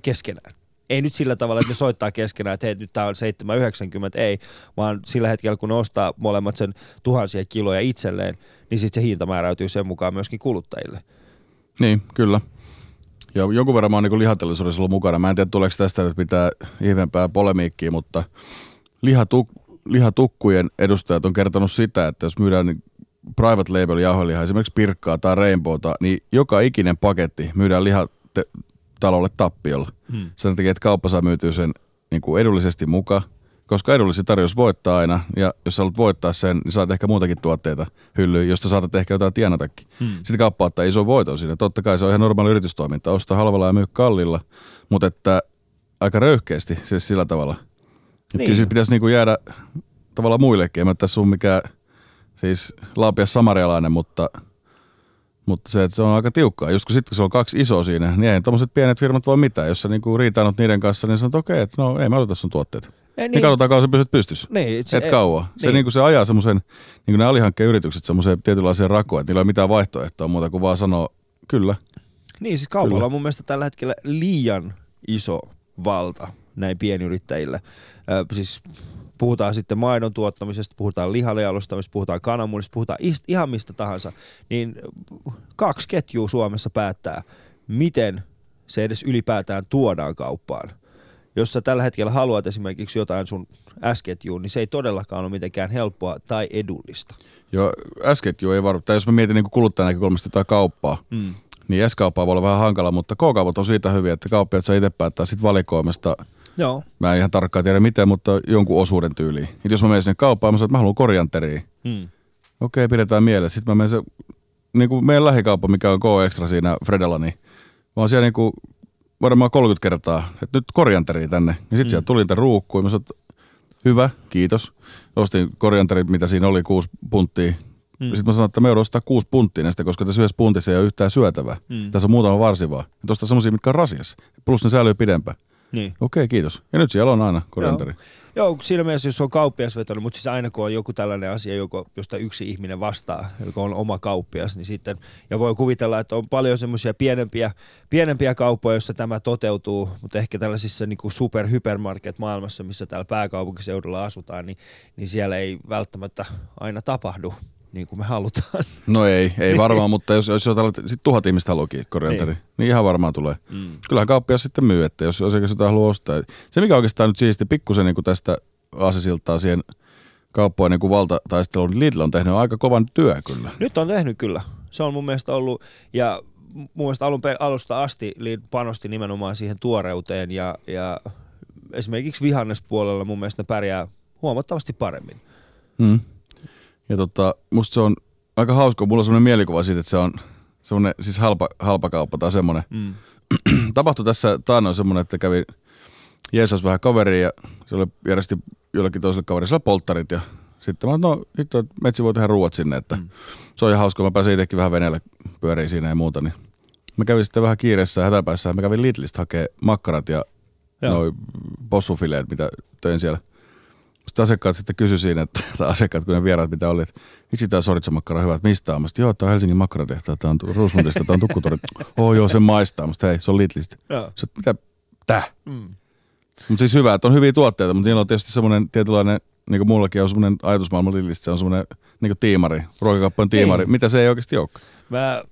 keskenään. Ei nyt sillä tavalla, että ne soittaa keskenään, että hei, nyt tää on seitsemän yhdeksänkymmentä, ei, vaan sillä hetkellä, kun ne ostaa molemmat sen tuhansia kiloja itselleen, niin sitten se hinta määräytyy sen mukaan myöskin kuluttajille. Niin, kyllä. Ja jonkun verran mä oon niin lihatellisuudessa ollut mukana. Mä en tiedä, tuleeko tästä nyt pitää ihmeempää polemiikkiä, mutta lihatuk- lihatukkujen edustajat on kertonut sitä, että jos myydään niin private label jauhelihaa, esimerkiksi Pirkkaa tai Rainboota, niin joka ikinen paketti myydään lihatalolle tappiolla. Hmm. Sen takia, että kauppa saa myytyä sen niin kuin edullisesti mukaan, koska edullisin tarjous voittaa aina, ja jos haluat voittaa sen, niin saat ehkä muutakin tuotteita hyllyyn, josta saatat ehkä jotain tienatakin. Hmm. Sitten kauppa ottaa iso voiton siinä. Totta kai se on ihan normaali yritystoiminta, ostaa halvalla ja myy kallilla, mutta että aika röyhkeästi siis sillä tavalla. Niin. Kyllä siitä pitäisi niinku jäädä tavallaan muillekin. En mä tässä ole mikään siis laapias samarialainen, mutta, mutta se, että se on aika tiukkaa. Just kun sitten se on kaksi isoa siinä, niin ei tommoset pienet firmat voi mitään. Jos sä niinku riitaanut niiden kanssa, niin sanot okei, okay, että no ei mä oteta sun tuotteita. Ei, niin katsotaan kauan sä pysyt pystyssä. Niin, et kauan. Niin. Se, niinku, se ajaa semmoisen, niinku ne alihankkeen yritykset semmoiseen tietynlaiseen rakoon, että niillä ei ole mitään vaihtoehtoa muuta kuin vaan sanoa kyllä. Niin siis kaupalla kyllä on mun mielestä tällä hetkellä liian iso valta näin pienyrittäjille. Ö, siis puhutaan sitten maidon tuottamisesta, puhutaan lihajalostamisesta, puhutaan kananmunista, puhutaan ist, ihan mistä tahansa. Niin kaksi ketjua Suomessa päättää, miten se edes ylipäätään tuodaan kauppaan. Jos sä tällä hetkellä haluat esimerkiksi jotain sun S-ketjuun, niin se ei todellakaan ole mitenkään helppoa tai edullista. Joo, S-ketju ei varmaan, tai jos mä mietin niin kuluttajan näkökulmasta jotain kauppaa, mm. niin S-kauppaa voi olla vähän hankala, mutta K-kaupat on siitä hyviä, että kauppiaat saa itse päättää sit valikoimasta. Joo. Mä en ihan tarkkaan tiedä miten, mutta jonkun osuuden tyyliin. Et jos mä menen sinne kauppaan, mä sanon, että mä haluan korianteria. Mm. Okei, pidetään mielessä. Sitten mä menen se, niin kuin meidän lähikauppa, mikä on K-Extra siinä Fredalla, niin mä oon siellä niin kuin varmaan kolmekymmentä kertaa, että nyt korianteria tänne. Ja sit mm. sieltä tuli niitä ruukkuja. Mä sanoin, hyvä, kiitos. Ostin korianteria, mitä siinä oli, kuusi punttia. Mm. Sitten mä sanoin, että me joudun ostaa kuusi punttia näistä, koska tässä yhdessä puntissa ei ole yhtään syötävää. Mm. Tässä on muutama varsi vaan. Ja tuosta semmosia, mitkä on rasiassa. Plus ne säilyy pidempään. Niin. Okei, kiitos. Ja nyt siellä on aina korianteri. Joo, Joo siinä mielessä, jos on kauppias vetänyt, mutta siis aina kun on joku tällainen asia, josta yksi ihminen vastaa, joka on oma kauppias, niin sitten, ja voi kuvitella, että on paljon semmoisia pienempiä, pienempiä kauppoja, joissa tämä toteutuu, mutta ehkä tällaisissa niin kuin super-hypermarket-maailmassa, missä täällä pääkaupunkiseudulla asutaan, niin, niin siellä ei välttämättä aina tapahdu niin kuin me halutaan. No ei, ei varmaan, mutta jos, jos sitten tuhat ihmistä haluakin korianteri, niin. niin ihan varmaan tulee. Mm. Kyllähän kauppias sitten myy, että jos asiakas jotain haluaa ostaa. Se mikä oikeastaan nyt siisti pikkusen niin kuin tästä aasisiltaa siihen kauppojen niin kuin valtataisteluun, niin Lidl on tehnyt aika kovan työ kyllä. Nyt on tehnyt kyllä. Se on mun mielestä ollut, ja mun mielestä alun per, alusta asti Lidl panosti nimenomaan siihen tuoreuteen, ja, ja esimerkiksi vihannespuolella mun mielestä ne pärjää huomattavasti paremmin. Mm. Ja tota, musta se on aika hauska, mulla on semmoinen mielikuva siitä, että se on semmoinen siis halpa, halpa kauppa tai semmoinen. Mm. Tapahtui tässä taannoin semmoinen, että kävi Jeesus vähän kaveriin ja se oli, järjesti jollekin toiselle kaverille polttarit ja sitten mä no hitto, että metsi voi tehdä ruuat sinne, että mm. se on ihan hauska, mä pääsin itsekin vähän veneellä pyöriin siinä ja muuta, niin mä kävin sitten vähän kiireessä ja hätäpäissään, mä kävin Lidlistä hakee makkarat ja noi possufileet, mitä töin siellä. Sitten asiakkaat sitten kysyi siinä, että, tai asiakkaat, kun ne vieraat mitä oli, että itse tämä soritsomakkara on hyvä, että mistä on? Mä sitten, joo, tämä on Helsingin makkaratehtaa, tämä on Ruusmundista, tämä on Tukkutori. Oh joo, se maistaa. Mä sitten, hei, se on Lidlistä. Sitten, mitä? Täh? Mm. Mutta siis hyvä, että on hyviä tuotteita, mutta niillä on tietysti semmoinen tietynlainen, niin kuin mullakin on semmoinen ajatusmaailma Lidlistä, se on semmoinen niin kuin tiimari, ruokakauppojen tiimari, ei. Mitä se ei oikeasti olekaan. Mä,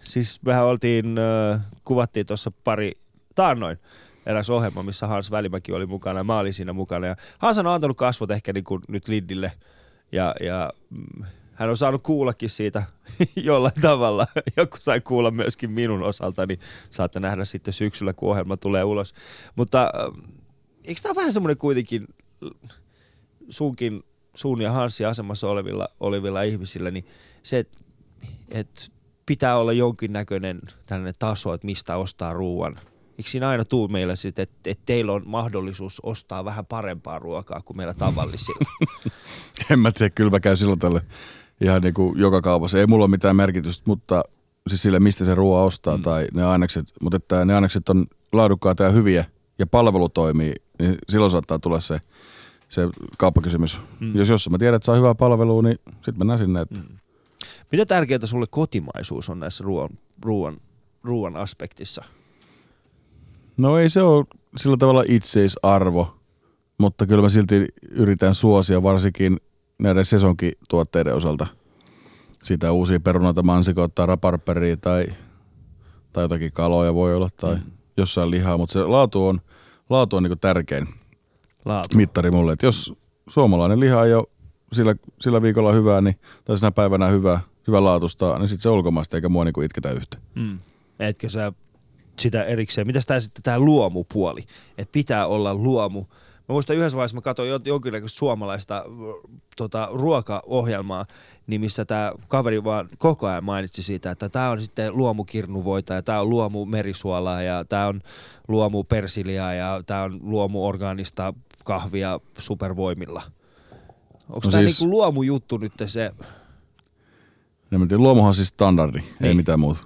siis mehän oltiin, äh, kuvattiin tuossa pari taannoin eräs ohjelma, missä Hans Välimäki oli mukana ja mä olin siinä mukana. Ja Hans on antanut kasvot ehkä niin kuin nyt Lidlille ja, ja mm, hän on saanut kuullakin siitä jollain tavalla. Joku sai kuulla myöskin minun osalta, niin saatte nähdä sitten syksyllä, kun ohjelma tulee ulos. Mutta ähm, eikö tämä vähän semmoinen kuitenkin sunkin, sun ja Hansin asemassa olevilla, olevilla ihmisillä, niin se, että et pitää olla jonkinnäköinen tällainen taso, että mistä ostaa ruuan. Eikö siinä aina tuu meillä sitten, että, että teillä on mahdollisuus ostaa vähän parempaa ruokaa kuin meillä tavallisilla? En mä tiedä, kyllä mä käyn silloin tälle ihan niin kuin joka kaupassa. Ei mulla ole mitään merkitystä, mutta siis sille, mistä se ruoa ostaa mm. tai ne ainekset. Mutta että ne ainekset on laadukkaita ja hyviä ja palvelu toimii, niin silloin saattaa tulla se, se kauppakysymys. Mm. Jos jos mä tiedän, että saa hyvää palvelua, niin sitten mennään sinne. Että... Mm. Mitä tärkeää sulle kotimaisuus on näissä ruoan, ruoan, ruoan aspektissa? No ei se ole sillä tavalla itseisarvo, mutta kyllä mä silti yritän suosia varsinkin näiden sesonkituotteiden osalta. Sitä uusia perunoita, mansikoita, raparperia tai, tai jotakin kaloja voi olla tai mm. jossain lihaa, mutta se laatu on, laatu on niin kuin tärkein laatu mittari mulle. Et jos suomalainen liha ei ole sillä, sillä viikolla hyvää, niin, tai sinä päivänä hyvää, hyvää laatusta, niin sitten se ulkomaista eikä mua niinku itketä yhtä. Mm. Etkö sä sitä erikseen? Mitäs tää sitten tää luomupuoli? Että pitää olla luomu. Mä muistan yhdessä vaiheessa, mä katsoin jonkinlaista suomalaista tota, ruokaohjelmaa, niin missä tää kaveri vaan koko ajan mainitsi siitä, että tää on sitten luomukirnuvoita ja tää on luomu merisuolaa ja tää on luomu persiliaa ja tää on luomu orgaanista kahvia supervoimilla. Onko no tää siis, niinku luomujuttu nyt se? Luomuhan on siis standardi, niin. Ei mitään muuta.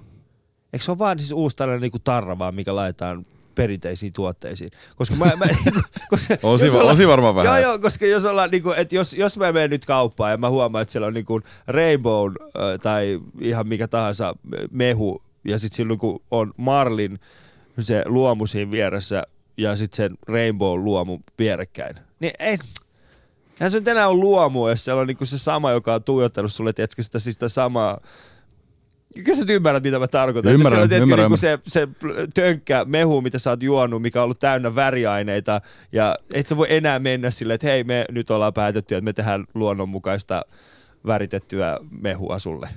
Eikö se ole vaan siis uusi tällainen niinku tarra vaan, mikä laitetaan perinteisiin tuotteisiin? Koska mä, mä niinku, koska osi, va- olla, osi varmaan vähän. Joo, joo, koska jos ollaan niinku, että jos, jos mä menen nyt kauppaan ja mä huomaan, että siellä on niinku Rainbow äh, tai ihan mikä tahansa mehu ja sit silloin kun on Marlin se luomu siinä vieressä ja sit sen Rainbow luomu vierekkäin, niin ei... Eihän se nyt enää on luomu, jos siellä on niinku se sama, joka on tuijottanut sulle, tiedätkö sitä, siis sitä samaa. Kyllä sä ymmärrät, mitä mä tarkoitan. Ymmärrän, on, tiedätkö, ymmärrän. Niinku se, se tönkkä mehu, mitä sä oot juonut, mikä on ollut täynnä väriaineita. Ja et sä voi enää mennä silleen, että hei, me nyt ollaan päätetty, että me tehdään luonnonmukaista väritettyä mehua sulle.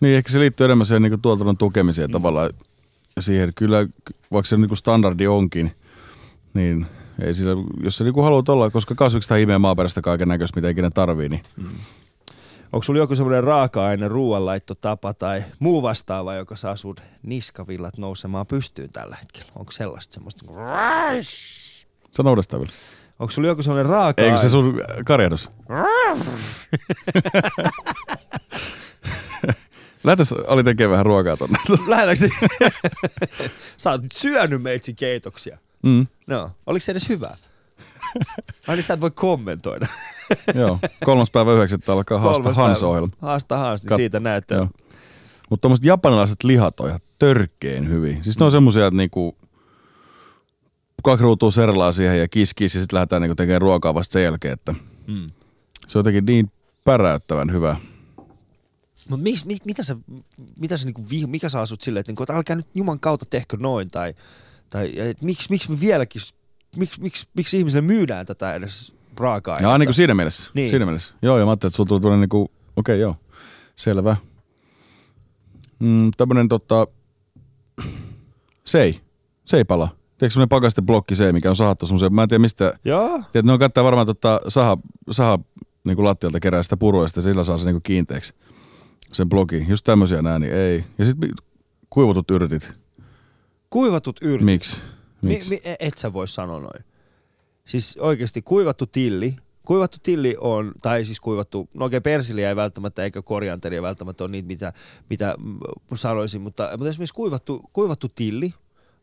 Niin, ehkä se liittyy enemmän siihen niinku tuotannon tukemiseen mm. tavallaan. Siihen kyllä, vaikka se niinku standardi onkin, niin... Ei sillä, jos sä niinku haluat olla, koska kasviksethan imee maaperästä kaiken näköistä, mitä ikinä tarvii, niin... Mm. Onko sulla joku semmoinen raaka-aine, ruoanlaittotapa tai muu vastaava, joka saa sun niskavillat nousemaan pystyyn tällä hetkellä? Onko sellaista semmoista... Sano uudestaan vielä. Onko sulla joku semmoinen raaka-aine... Eikö se sun karjahdus? Lähetäs Ali tekee vähän ruokaa tonne. Lähetäks? Sä oot nyt syönyt meitsi keitoksia. Mm. No, oliko se edes hyvää? Aini sä et voi kommentoida. Joo, kolmas päivä yhdeksättä alkaa haastaa Hans-ohjelma. Haastaa Hans, niin Kat- siitä näyttää. Mutta tommoset japanilaiset lihat on ihan törkeen hyvin. Siis ne on semmosia, että niinku, kaksi ruutua serlaa siihen ja kiskis ja sit lähdetään niinku tekemään ruokaa vasta sen jälkeen. Että mm. Se on jotenkin niin päräyttävän hyvää. Mut miks, mit, mitä sä, mitä sä niinku, mikä saa sut silleen, että niinku, älkää nyt juman kautta tehkö noin tai... Tai miksi miksi me vieläkin miksi miksi miksi ihmisille myydään tätä edes raaka-ainetta? Jaa, niinku siinä mielessä. Niin. Siinä mielessä. Joo, ja mä ajattelin, että sulla tuli tuollainen niinku okei, okay, joo. Selvä. Mm, tämmönen tota sei. Seipala. Tiedätkö semmoinen pakasteblokki sei, mikä on sahattu semmoiseen. Mä en tiedä mistä. Joo. Tiedät, ne on kattaa varmaan tota saha saha niinku lattialta kerää sitä puruista, sillä saa se niinku kiinteäksi. Sen blokin. Just tämmöisiä nää, niin ei. Ja sit kuivatut yrtit. Kuivatut yrtit. Miksi? Miks? Mi, mi, et sä voi sanoa noin. Siis oikeasti kuivattu tilli. Kuivattu tilli on, tai siis kuivattu, no oikein persiliä ei välttämättä, eikä korianteria välttämättä ole niitä, mitä, mitä sanoisin, mutta, mutta esimerkiksi kuivattu, kuivattu tilli,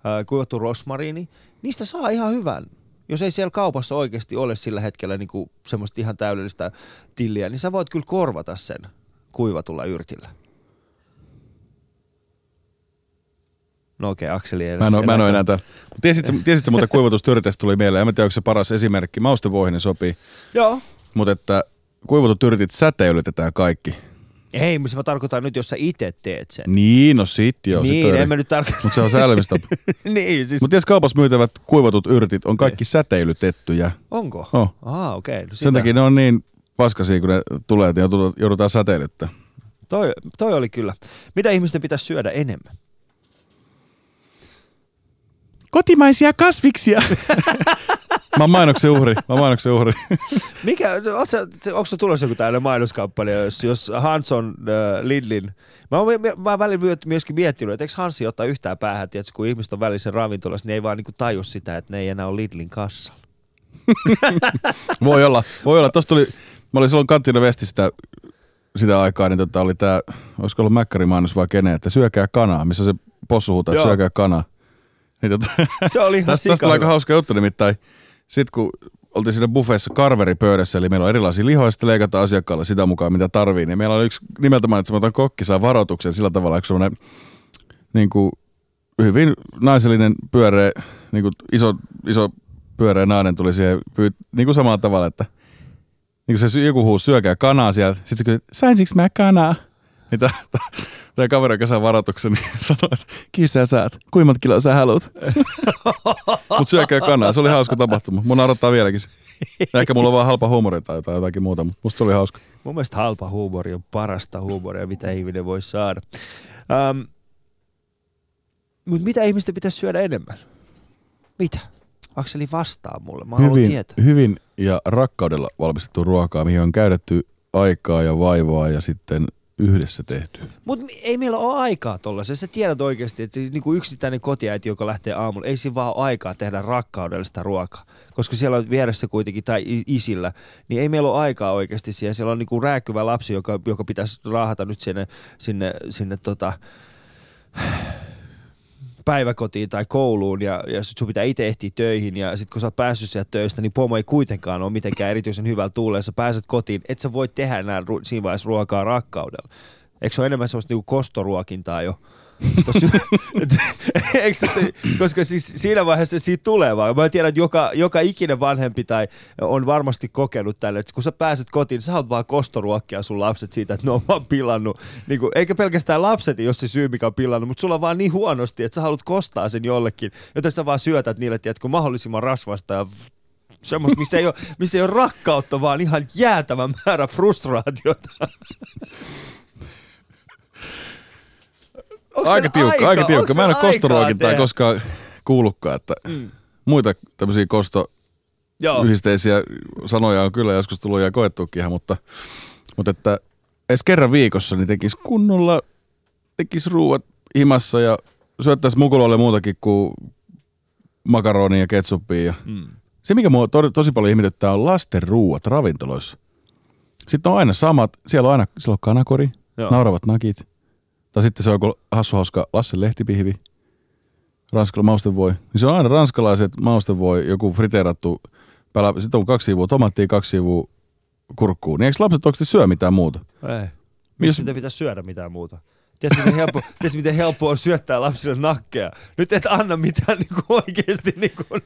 ää, kuivattu rosmariini, niistä saa ihan hyvän. Jos ei siellä kaupassa oikeasti ole sillä hetkellä niinku semmoista ihan täydellistä tilliä, niin sä voit kyllä korvata sen kuivatulla yrtillä. No okei, okay, Akseli ei. Mä en ole enää täällä. Tiesitkö, tiesitkö muuta kuivatustyrteistä tuli mieleen? En mä tiedä, onko se paras esimerkki. Maustevoihin sopii. Joo. Mutta että kuivatutyrtit säteilytetään kaikki. Ei, mutta mä tarkoitan nyt, jos sä itse teet sen. Niin, no sit joo. Niin, sit en mä nyt tarkoita. Mutta se on säälymistapa. Niin, siis. Mutta ties kaupassa myytävät kuivatut yrtit on kaikki säteilytettyjä. Onko? Oh. Aha, okei. Okay. No, sen takia ne on niin paskaisia, kun ne tulee, että joudutaan säteilyttää. Toi, toi oli kyllä. Mitä ihmisten pitäisi syödä enemmän? Kotimaisia kasviksia. Mä oon mainoksen uhri. Mä oon mainoksen uhri. Mikä, onko se tulossa joku tällainen mainoskampanja, jos, jos Hans on äh, Lidlin? Mä oon, mä oon välillä myöskin miettinyt, että eikö Hansi ottaa yhtään päähän, tiedätkö, kun ihmiset on välisen ravintolassa, niin ei vaan niinku taju sitä, että ne ei enää ole Lidlin kassalla. Voi olla, voi olla. Tuossa tuli, mä olin silloin Kantina Vesti sitä, sitä aikaa, niin tota oli tää, olisiko ollut mäkkärimainos vai kenen, että syökää kanaa, missä se possu huutaa, että syökää kanaa. Niin, se oli ihan sikana. Tästä oli aika hauska juttu nimittäin. Sitten kun oltiin siinä buffeessa karveripöydässä, eli meillä on erilaisia lihoja, sitten leikataan asiakkaalle sitä mukaan, mitä tarvii. Niin meillä on yksi nimeltä mainitsematon kokki, saa varoituksen sillä tavalla, että semmoinen niin kuin hyvin naisellinen pyöreä, niin kuin iso, iso pyöreä nainen tuli siihen pyyt- niin kuin samalla tavalla, että niin kuin se joku huusi syökää kanaa sieltä. Sitten se kysyi, sainsinko mä kanaa? Niin tämä, tämä kaveri, joka saa varoituksen, niin sanoi, että kisää säät, kuimmat kiloa sä haluut. Mut syökää kanaa, se oli hauska tapahtuma. Mun arvottaa vieläkin. Ehkä mulla on vaan halpa huumori tai jotain, jotakin muuta, mutta musta se oli hauska. Mun mielestä halpa huumori on parasta huumoria, mitä ihminen voi saada. Um, mutta mitä ihmistä pitäisi syödä enemmän? Mitä? Akseli vastaa mulle, mä haluan hyvin, tietää. Hyvin ja rakkaudella valmistettu ruokaa, mihin on käytetty aikaa ja vaivaa ja sitten yhdessä tehty. Mutta ei meillä ole aikaa tollaisen. Sä tiedät oikeasti, että niinku yksittäinen kotiäiti, joka lähtee aamulla, ei siinä vaan aikaa tehdä rakkaudellista ruokaa. Koska siellä on vieressä kuitenkin, tai isillä, niin ei meillä ole aikaa oikeasti siellä. Siellä on niinku rääkkyvä lapsi, joka, joka pitäisi raahata nyt sinne, sinne, sinne tota... päiväkotiin tai kouluun ja, ja sit sun pitää itse ehtiä töihin ja sit kun sä oot päässyt sieltä töistä, niin pomo ei kuitenkaan ole mitenkään erityisen hyvällä tuulella. Sä pääset kotiin, et sä voi tehdä enää ru- siinä vaiheessa ruokaa rakkaudella. Eikö se ole enemmän semmoista niinku kostoruokintaa jo? Tos, et, et, et, koska siis siinä vaiheessa siitä tulee vaan. Mä tiedän, että joka, joka ikinen vanhempi tai on varmasti kokenut tälle, että kun sä pääset kotiin, sä haluat vaan kostoruokkia sun lapset siitä, että ne on vaan pilannut. Niin kun, eikä pelkästään lapset, jos se syy mikä on pilannut, mutta sulla on vaan niin huonosti, että sä haluat kostaa sen jollekin. Joten sä vaan syötät niille, tiedätkö, mahdollisimman rasvasta ja semmoista, missä ei ole, missä ei ole rakkautta, vaan ihan jäätävän määrä frustraatiota. Onks aika tiukka, aika, aika tiukka. Mä en ole kostoruokintaa koskaan kuullutkaan, että mm. muita tämmöisiä kostoyhdisteisiä sanoja on kyllä joskus tullut ja koettuukin, mutta, mutta että edes kerran viikossa niin tekisi kunnolla, tekisi ruuat himassa ja syöttäisi mukuloille muutakin kuin makaronia ja ketsuppia. Mm. Se, mikä mua to, tosi paljon ihmetyttää, on lasten ruuat ravintoloissa. Sitten on aina samat, siellä on aina, siellä on kanakori, joo, nauravat nakit. Tai sitten se on joku hassu hauska Lassen lehtipihvi, ranskalainen maustevoi. Niin se on aina ranskalaiset maustevoi, joku friteerattu, pälä, sitten on kaksi sivua tomaattia, kaksi sivua kurkkuu. Niin eikö lapset oikeasti syö mitään muuta? Ei. Miksi niitä pitäisi syödä mitään muuta? Tiedätkö miten, helppo, tiedätkö, miten helppo on syöttää lapsille nakkeja? Nyt et anna mitään niin oikeasti. Niin kuin,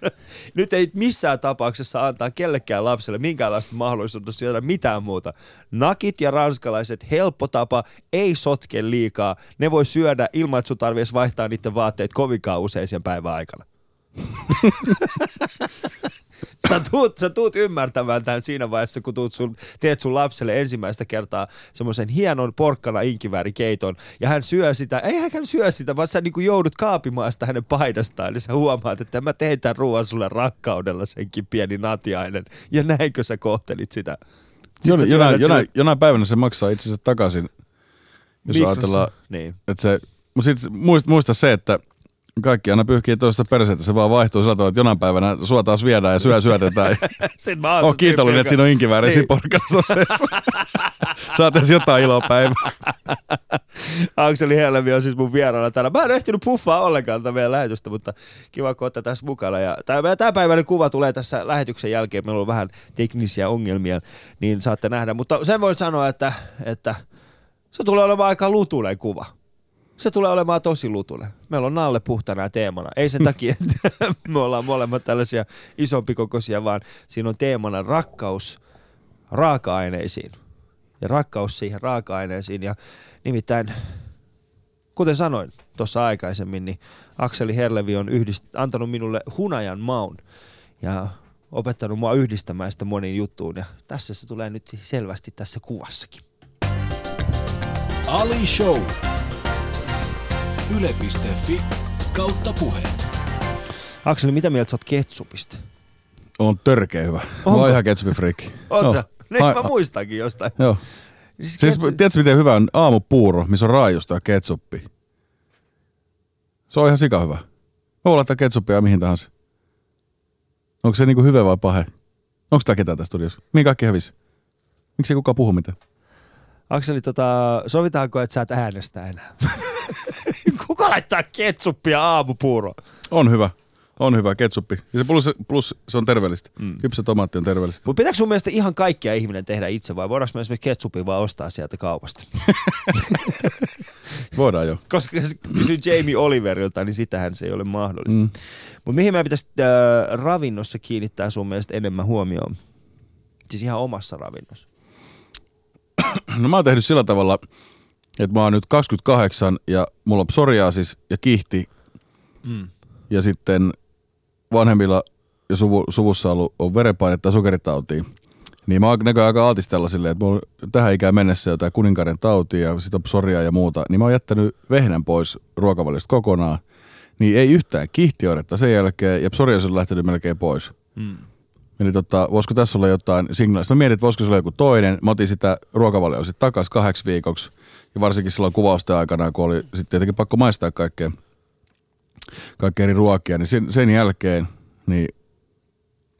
nyt ei missään tapauksessa antaa kellekään lapselle minkäänlaista mahdollisuutta syödä mitään muuta. Nakit ja ranskalaiset, helppo tapa, ei sotke liikaa. Ne voi syödä ilman, että sun tarvitsisi vaihtaa niiden vaatteet kovinkaan usein sen päivän aikana. Sä tuut, sä tuut ymmärtämään tämän siinä vaiheessa, kun tuut sun, teet sun lapselle ensimmäistä kertaa semmoisen hienon porkkana inkiväärikeiton, ja hän syö sitä, ei hän syö sitä, vaan sä niin kuin joudut kaapimaan sitä hänen paidastaan, eli sä huomaat, että mä tein tämän ruoan sulle rakkaudella, senkin pieni natiainen, ja näinkö sä kohtelit sitä? Jona, jonain, jonain, jonain päivänä se maksaa itsensä takaisin, jos mikrossa ajatellaan, niin, että se, mutta sit muista, muista se, että kaikki aina pyyhkii toista perseitä, se vaan vaihtuu sillä tavalla, että jonain päivänä sua taas viedään ja syö syötetään. Sitten mä oon kiitollinen, että siinä on inkivääräisiä porkkanasoseissa. Saat edes jotain ilopäivää. Akseli Herlevi on siis mun vieraana täällä. Mä en ehtinyt puffaa ollenkaan tätä meidän lähetystä, mutta kiva, kun ottaa tässä mukana. Ja tämä päiväinen kuva tulee tässä lähetyksen jälkeen. Meillä on vähän teknisiä ongelmia, niin saatte nähdä. Mutta sen voin sanoa, että, että se tulee olemaan aika lutuinen kuva. Se tulee olemaan tosi lutunen. Meillä on nalle puhtana teemana. Ei sen takia, että me ollaan molemmat tällaisia isompikokoisia, vaan siinä on teemana rakkaus raaka-aineisiin. Ja rakkaus siihen raaka-aineisiin. Ja nimittäin, kuten sanoin tuossa aikaisemmin, niin Akseli Herlevi on yhdist- antanut minulle hunajan maun ja opettanut mua yhdistämään sitä moniin juttuun. Ja tässä se tulee nyt selvästi tässä kuvassakin. Ali Show. Yle piste fi kautta puhe. Akseli, mitä mieltä sä oot ketsupista? On törkeä hyvä. Onko? Mä oon ihan ketsupifriikki. Oot sä? Niin mä muistankin jostain. Joo. Siis, siis ketsu... tiedätkö miten hyvä on aamupuuro, missä on raajusta ja ketsuppi? Se on ihan sika hyvä. Mä voin laittaa ketsuppia mihin tahansa. Onko se niinku hyvä vai pahe? Onko tää ketään tässä studiossa? Mihin kaikki hävisi? Miksi ei kukaan puhu mitään? Akseli, tota, sovitaanko, että sä et äänestä enää? Kuka laittaa ketsuppia aamupuuroon? On hyvä. On hyvä ketsuppi. Ja se plus, plus se on terveellistä. Mm. Kypsä tomaatti on terveellistä. Mutta pitääkö sun mielestä ihan kaikkia ihminen tehdä itse vai voidaanko me esimerkiksi ketsuppia vaan ostaa sieltä kaupasta? Voidaan jo. Koska kysyin Jamie Oliverilta, niin sitähän se ei ole mahdollista. Mm. Mutta mihin meidän pitäisi äh, ravinnossa kiinnittää sun mielestä enemmän huomioon? Siis ihan omassa ravinnossa. No mä oon tehnyt sillä tavalla, että mä oon nyt kaksikymmentäkahdeksan ja mulla on psoriaasis ja kihti. Mm. Ja sitten vanhemmilla ja suvu, suvussa ollut, on verenpainetta tai sokeritautia, niin mä oon näköjään aika altis tällaisille, että mulla on tähän ikään mennessä jotain kuninkaiden tautia ja sitä soria ja muuta, niin mä oon jättänyt vehnän pois ruokavaliosta kokonaan, niin ei yhtään kihtioidetta sen jälkeen, ja psoriasis on lähtenyt melkein pois. Hmm. Eli tota, voisiko tässä olla jotain signaalista? Mä mietin, että voisiko se olla joku toinen. Mä otin sitä ruokavalioa sitten takaisin kahdeksi viikoksi, ja varsinkin silloin kuvausten aikana, kun oli sitten tietenkin pakko maistaa kaikkea, kaikkea eri ruokia, niin sen, sen jälkeen niin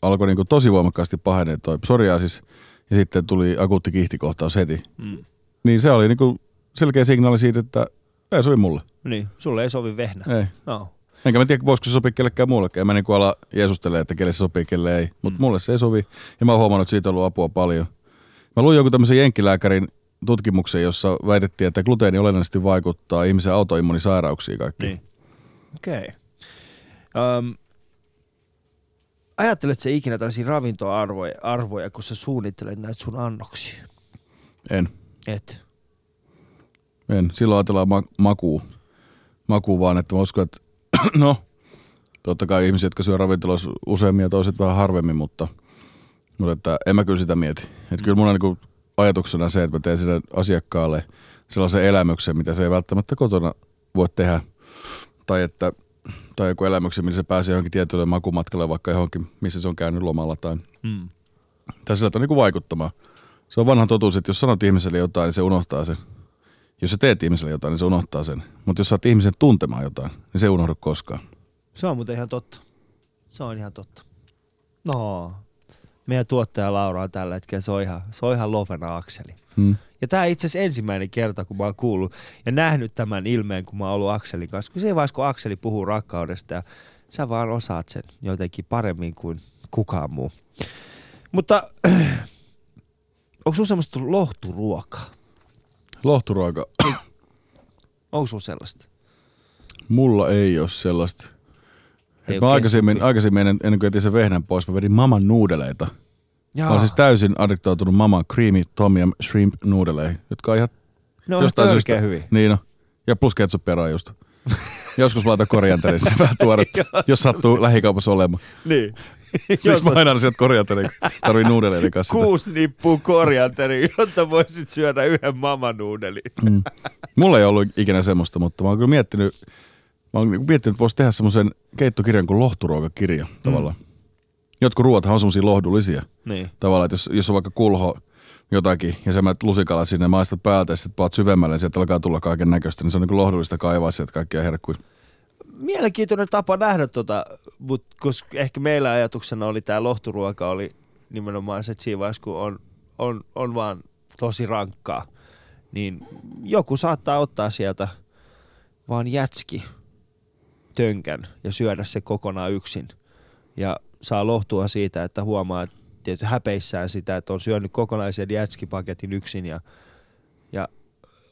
alkoi niin kuin tosi voimakkaasti pahenee toi psoriasis, ja sitten tuli akuutti kihtikohtaus heti. Mm. Niin se oli niin kuin selkeä signaali siitä, että ei sovi mulle. Niin, sulle ei sovi vehnä. Ei. No. Enkä mä tiedä, voisiko se sopii kellekään muullekin. En mä niinku ala jeesustele, että kelle se sopii, kelle ei. Mutta mm. mulle se ei sovi. Ja mä oon huomannut, että siitä on ollut apua paljon. Mä luin joku tämmöisen jenkkilääkärin tutkimuksen, jossa väitettiin, että gluteeni olennaisesti vaikuttaa ihmisen autoimmunisairauksiin kaikkiin. Niin. Okei. Okay. Um, ajattelet sä ikinä tällaisia ravintoarvoja, arvoja, kun sä suunnittelet näitä sun annoksia? En. Et? En. Silloin ajatellaan ma- makuu. Makuu vaan, että mä uskon, että no, totta kai ihmiset, jotka syö ravintolassa useammin ja toiset vähän harvemmin, mutta, mutta että en mä kyllä sitä mieti. Että kyllä mun on niin ajatuksena se, että mä teen sille asiakkaalle sellaisen elämyksen, mitä se ei välttämättä kotona voi tehdä. Tai, että, tai joku elämyksen, millä se pääsee johonkin tietylle makumatkalle, vaikka johonkin, missä se on käynyt lomalla. Tai, mm. tai sillä, että on niin vaikuttamaan. Se on vanha totuus, että jos sanot ihmiselle jotain, niin se unohtaa sen. Jos sä teet ihmiselle jotain, niin se unohtaa sen. Mutta jos sä oot ihmisen tuntemaan jotain, niin se ei unohdu koskaan. Se on muuten ihan totta. Se on ihan totta. No, meidän tuottaja Laura on tällä hetkellä, se on ihan, se on ihan lovena Akseli. Hmm. Ja tää on itse asiassa ensimmäinen kerta, kun mä oon kuullut ja nähnyt tämän ilmeen, kun mä oon ollut Akselin kanssa. Kun se vaiheessa, kun Akseli puhuu rakkaudesta ja sä vaan osaat sen jotenkin paremmin kuin kukaan muu. Mutta onko sun semmoista lohturuokaa? Lohturuoka. Onko sulla sellaista? Mulla ei ole sellaista. Ei mä aikaisemmin, aikaisemmin ennen kuin jätin sen vehnän pois, mä vedin maman nuudeleita. Jaa. Mä olen siis täysin addiktautunut maman creamy tom yum shrimp nuudeleihin, jotka on ihan no, jostain syystä. Hyvin. Niin on. Ja plus ketsuppia rajusta. Joskus laita korianterissa vähän tuoretta, jos sattuu lähikaupassa olemaan. Niin. Siis mä aina sieltä korianterin, tarvii nuudeleiden kanssa. Kuusi nippua korianteria, jotta voisit syödä yhden mamanuudelin. Mm. Mulla ei ollut ikinä semmoista, mutta mä oon kyllä miettinyt, mä oon miettinyt, että vois tehdä semmoisen keittokirjan kuin lohturuokakirja tavallaan. Mm. Jotkut ruoathan on semmosia lohdullisia. Niin. Tavallaan, että jos, jos on vaikka kulho jotakin ja sä menet lusikalla sinne, maistat päältä ja sitten paat syvemmälle ja sieltä alkaa tulla kaiken näköistä, niin se on niin kuin lohdullista kaivaa sieltä kaikkia herkkuja. Mielenkiintoinen tapa nähdä tota, mutta koska ehkä meillä ajatuksena oli tämä lohturuoka oli nimenomaan se, että siinä vaiheessa, kun on, on, on vaan tosi rankkaa, niin joku saattaa ottaa sieltä vaan jätski tönkän ja syödä se kokonaan yksin. Ja saa lohtua siitä, että huomaa tietysti häpeissään sitä, että on syönyt kokonaisen jätskipaketin yksin ja, ja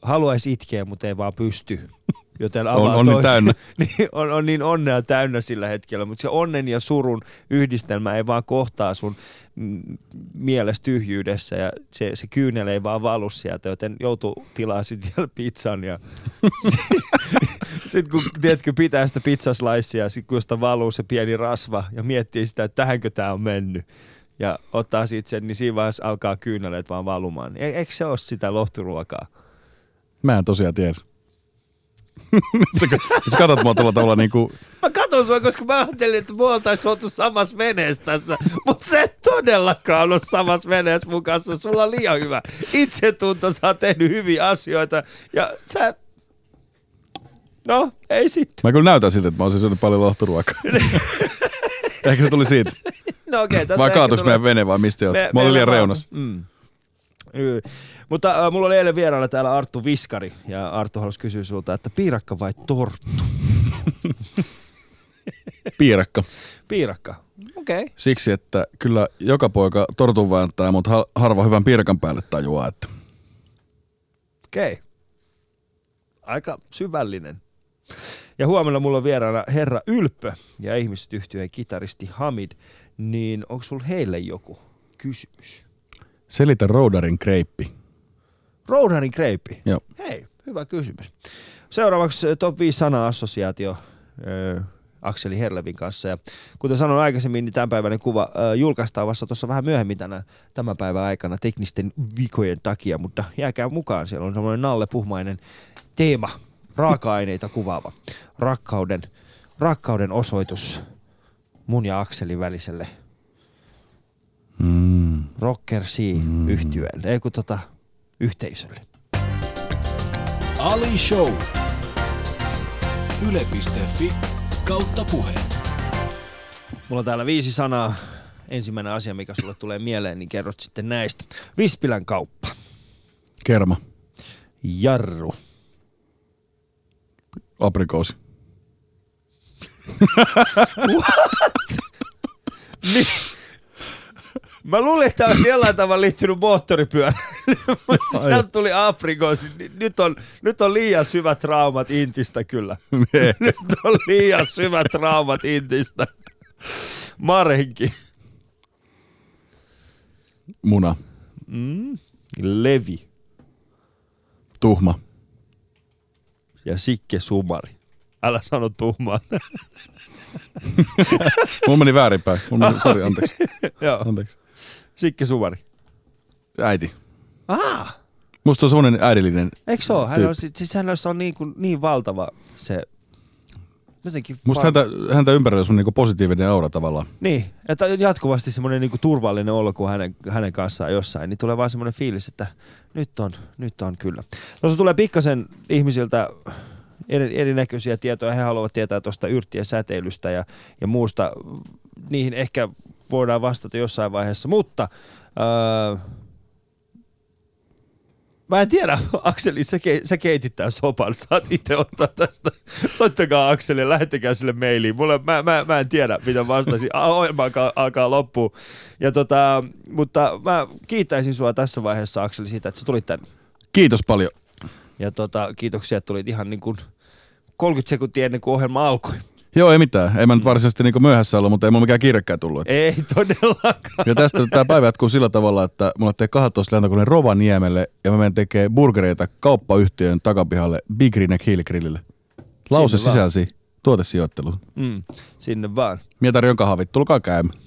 haluaisi itkeä, mutta ei vaan pysty. Joten on, on, niin täynnä. on, on niin onnea täynnä sillä hetkellä, mutta se onnen ja surun yhdistelmä ei vaan kohtaa sun mielessä tyhjyydessä ja se, se kyynel ei vaan valu sieltä, joten joutuu tilaa sitten vielä pizzan ja sitten sit kun tiedätkö, pitää sitä pizzaslaissia, sit kun sitä valuu se pieni rasva ja miettii sitä, että tähänkö tää on mennyt ja ottaa sitten sen, niin siinä vaiheessa alkaa kyyneleet vaan valumaan. E, eikö se ole sitä lohturuokaa? Mä en tosiaan tiedä. Sä katot mua tuolla tavalla niinku... Mä katon sua, koska mä ajattelin, että me oltais oltu samassa veneessä tässä, mutta se et todellakaan ollut samassa veneessä mun kanssa. Sulla on liian hyvä itsetunto, sä oot tehnyt hyviä asioita ja sä... No, ei sitten. Mä kyllä näytän siltä, että mä oon syönyt paljon lohturuokaa. Ehkä se tuli siitä. No okei, okay, tässä... Vai kaatuis tuli... meidän vene vai mistä jotain? Me, mä olin liian reunassa. Mm. Y- Mutta äh, mulla oli eilen vieraana täällä Arttu Viskari, ja Arttu halusi kysyä sulta, että piirakka vai torttu? Piirakka. Piirakka, okei. Okay. Siksi, että kyllä joka poika tortun vääntää, mutta harva hyvän piirakan päälle tajuaa, että... Okei. Okay. Aika syvällinen. Ja huomenna mulla on vieraana herra Ylppö ja ihmiset yhtyeen kitaristi Hamid, niin onko sulla heille joku kysymys? Selitä roudarin kreippi. Roudarin kreippi? Joo. Hei, hyvä kysymys. Seuraavaksi top viisi sana-assosiaatio. Öö, Akseli Herlevin kanssa. Ja kuten sanoin aikaisemmin, niin tämänpäiväinen kuva äh, julkaistaan vasta tuossa vähän myöhemmin tänä, tämän päivän aikana teknisten vikojen takia, mutta jääkää mukaan. Siellä on semmoinen nallepuhmainen teema, raaka-aineita kuvaava, rakkauden, rakkauden osoitus mun ja Akselin väliselle mm. Rockersi-yhtyölle, ei kun tota yhteisölle. Ali Show. Yle piste fi kautta puhe. Mulla on täällä viisi sanaa. Ensimmäinen asia, mikä sulle tulee mieleen, niin kerrot sitten näistä. Vispilän kauppa. Kerma. Jarru. Aprikoosi. What? Niin. Mä luulin, että olisi jollain tavalla liittynyt moottoripyörään, mutta sieltä tuli aprikoosi. Nyt on, nyt on liian syvät traumat Intistä kyllä. Me. Nyt on liian syvät traumat Intistä. Marenki. Muna. Mm. Levi. Tuhma. Ja Sikke Sumari. Älä sano tuhmaa. Mun meni väärinpäin. Mun meni, sori, anteeksi. anteeksi. Sikke Sumari. Äiti. Ah! Musta on semmoinen äidillinen. Eikö se ole? Hän on, siis hän on niin, kuin, niin valtava se... Jotenkin musta val... häntä, häntä ympärillä on niin kuin positiivinen aura tavallaan. Niin, että jatkuvasti semmoinen niin kuin turvallinen olo, kun hänen, hänen kanssaan jossain, niin tulee vaan semmoinen fiilis, että nyt on, nyt on kyllä. Tuossa tulee pikkasen ihmisiltä... erinäköisiä tietoja. He haluavat tietää tuosta yrttien säteilystä ja, ja muusta. Niihin ehkä voidaan vastata jossain vaiheessa, mutta öö, mä en tiedä, Akseli, sä, ke, sä keitit tämän sopan. Saat itse ottaa tästä. Soittakaa Akselille, lähettäkää sille mailiin. Mulle, mä, mä, mä en tiedä, mitä vastasin. Ohjelma alkaa, alkaa loppuun. Ja tota, mutta mä kiittäisin sua tässä vaiheessa, Akseli, siitä, että sä tulit tänne. Kiitos paljon. Ja tota, kiitoksia, että tulit ihan niin kuin kolmekymmentä sekuntia ennen kuin ohjelma alkoi. Joo, ei mitään. Ei mä nyt varsinaisesti niin kuin myöhässä ollut, mutta ei mulla mikään kiirekkää tullut. Ei todellakaan. Ja tästä tämä päivä jatkuu sillä tavalla, että mulla tee kaksitoista lentokoneen Rovaniemelle ja mä menen tekee burgereita kauppayhtiön takapihalle Big Redneck Hill Grillille. Lause sinne sisälsi tuotesijoitteluun. Mm, sinne vaan. Mie tarjon kahvit, tulkaa käymään.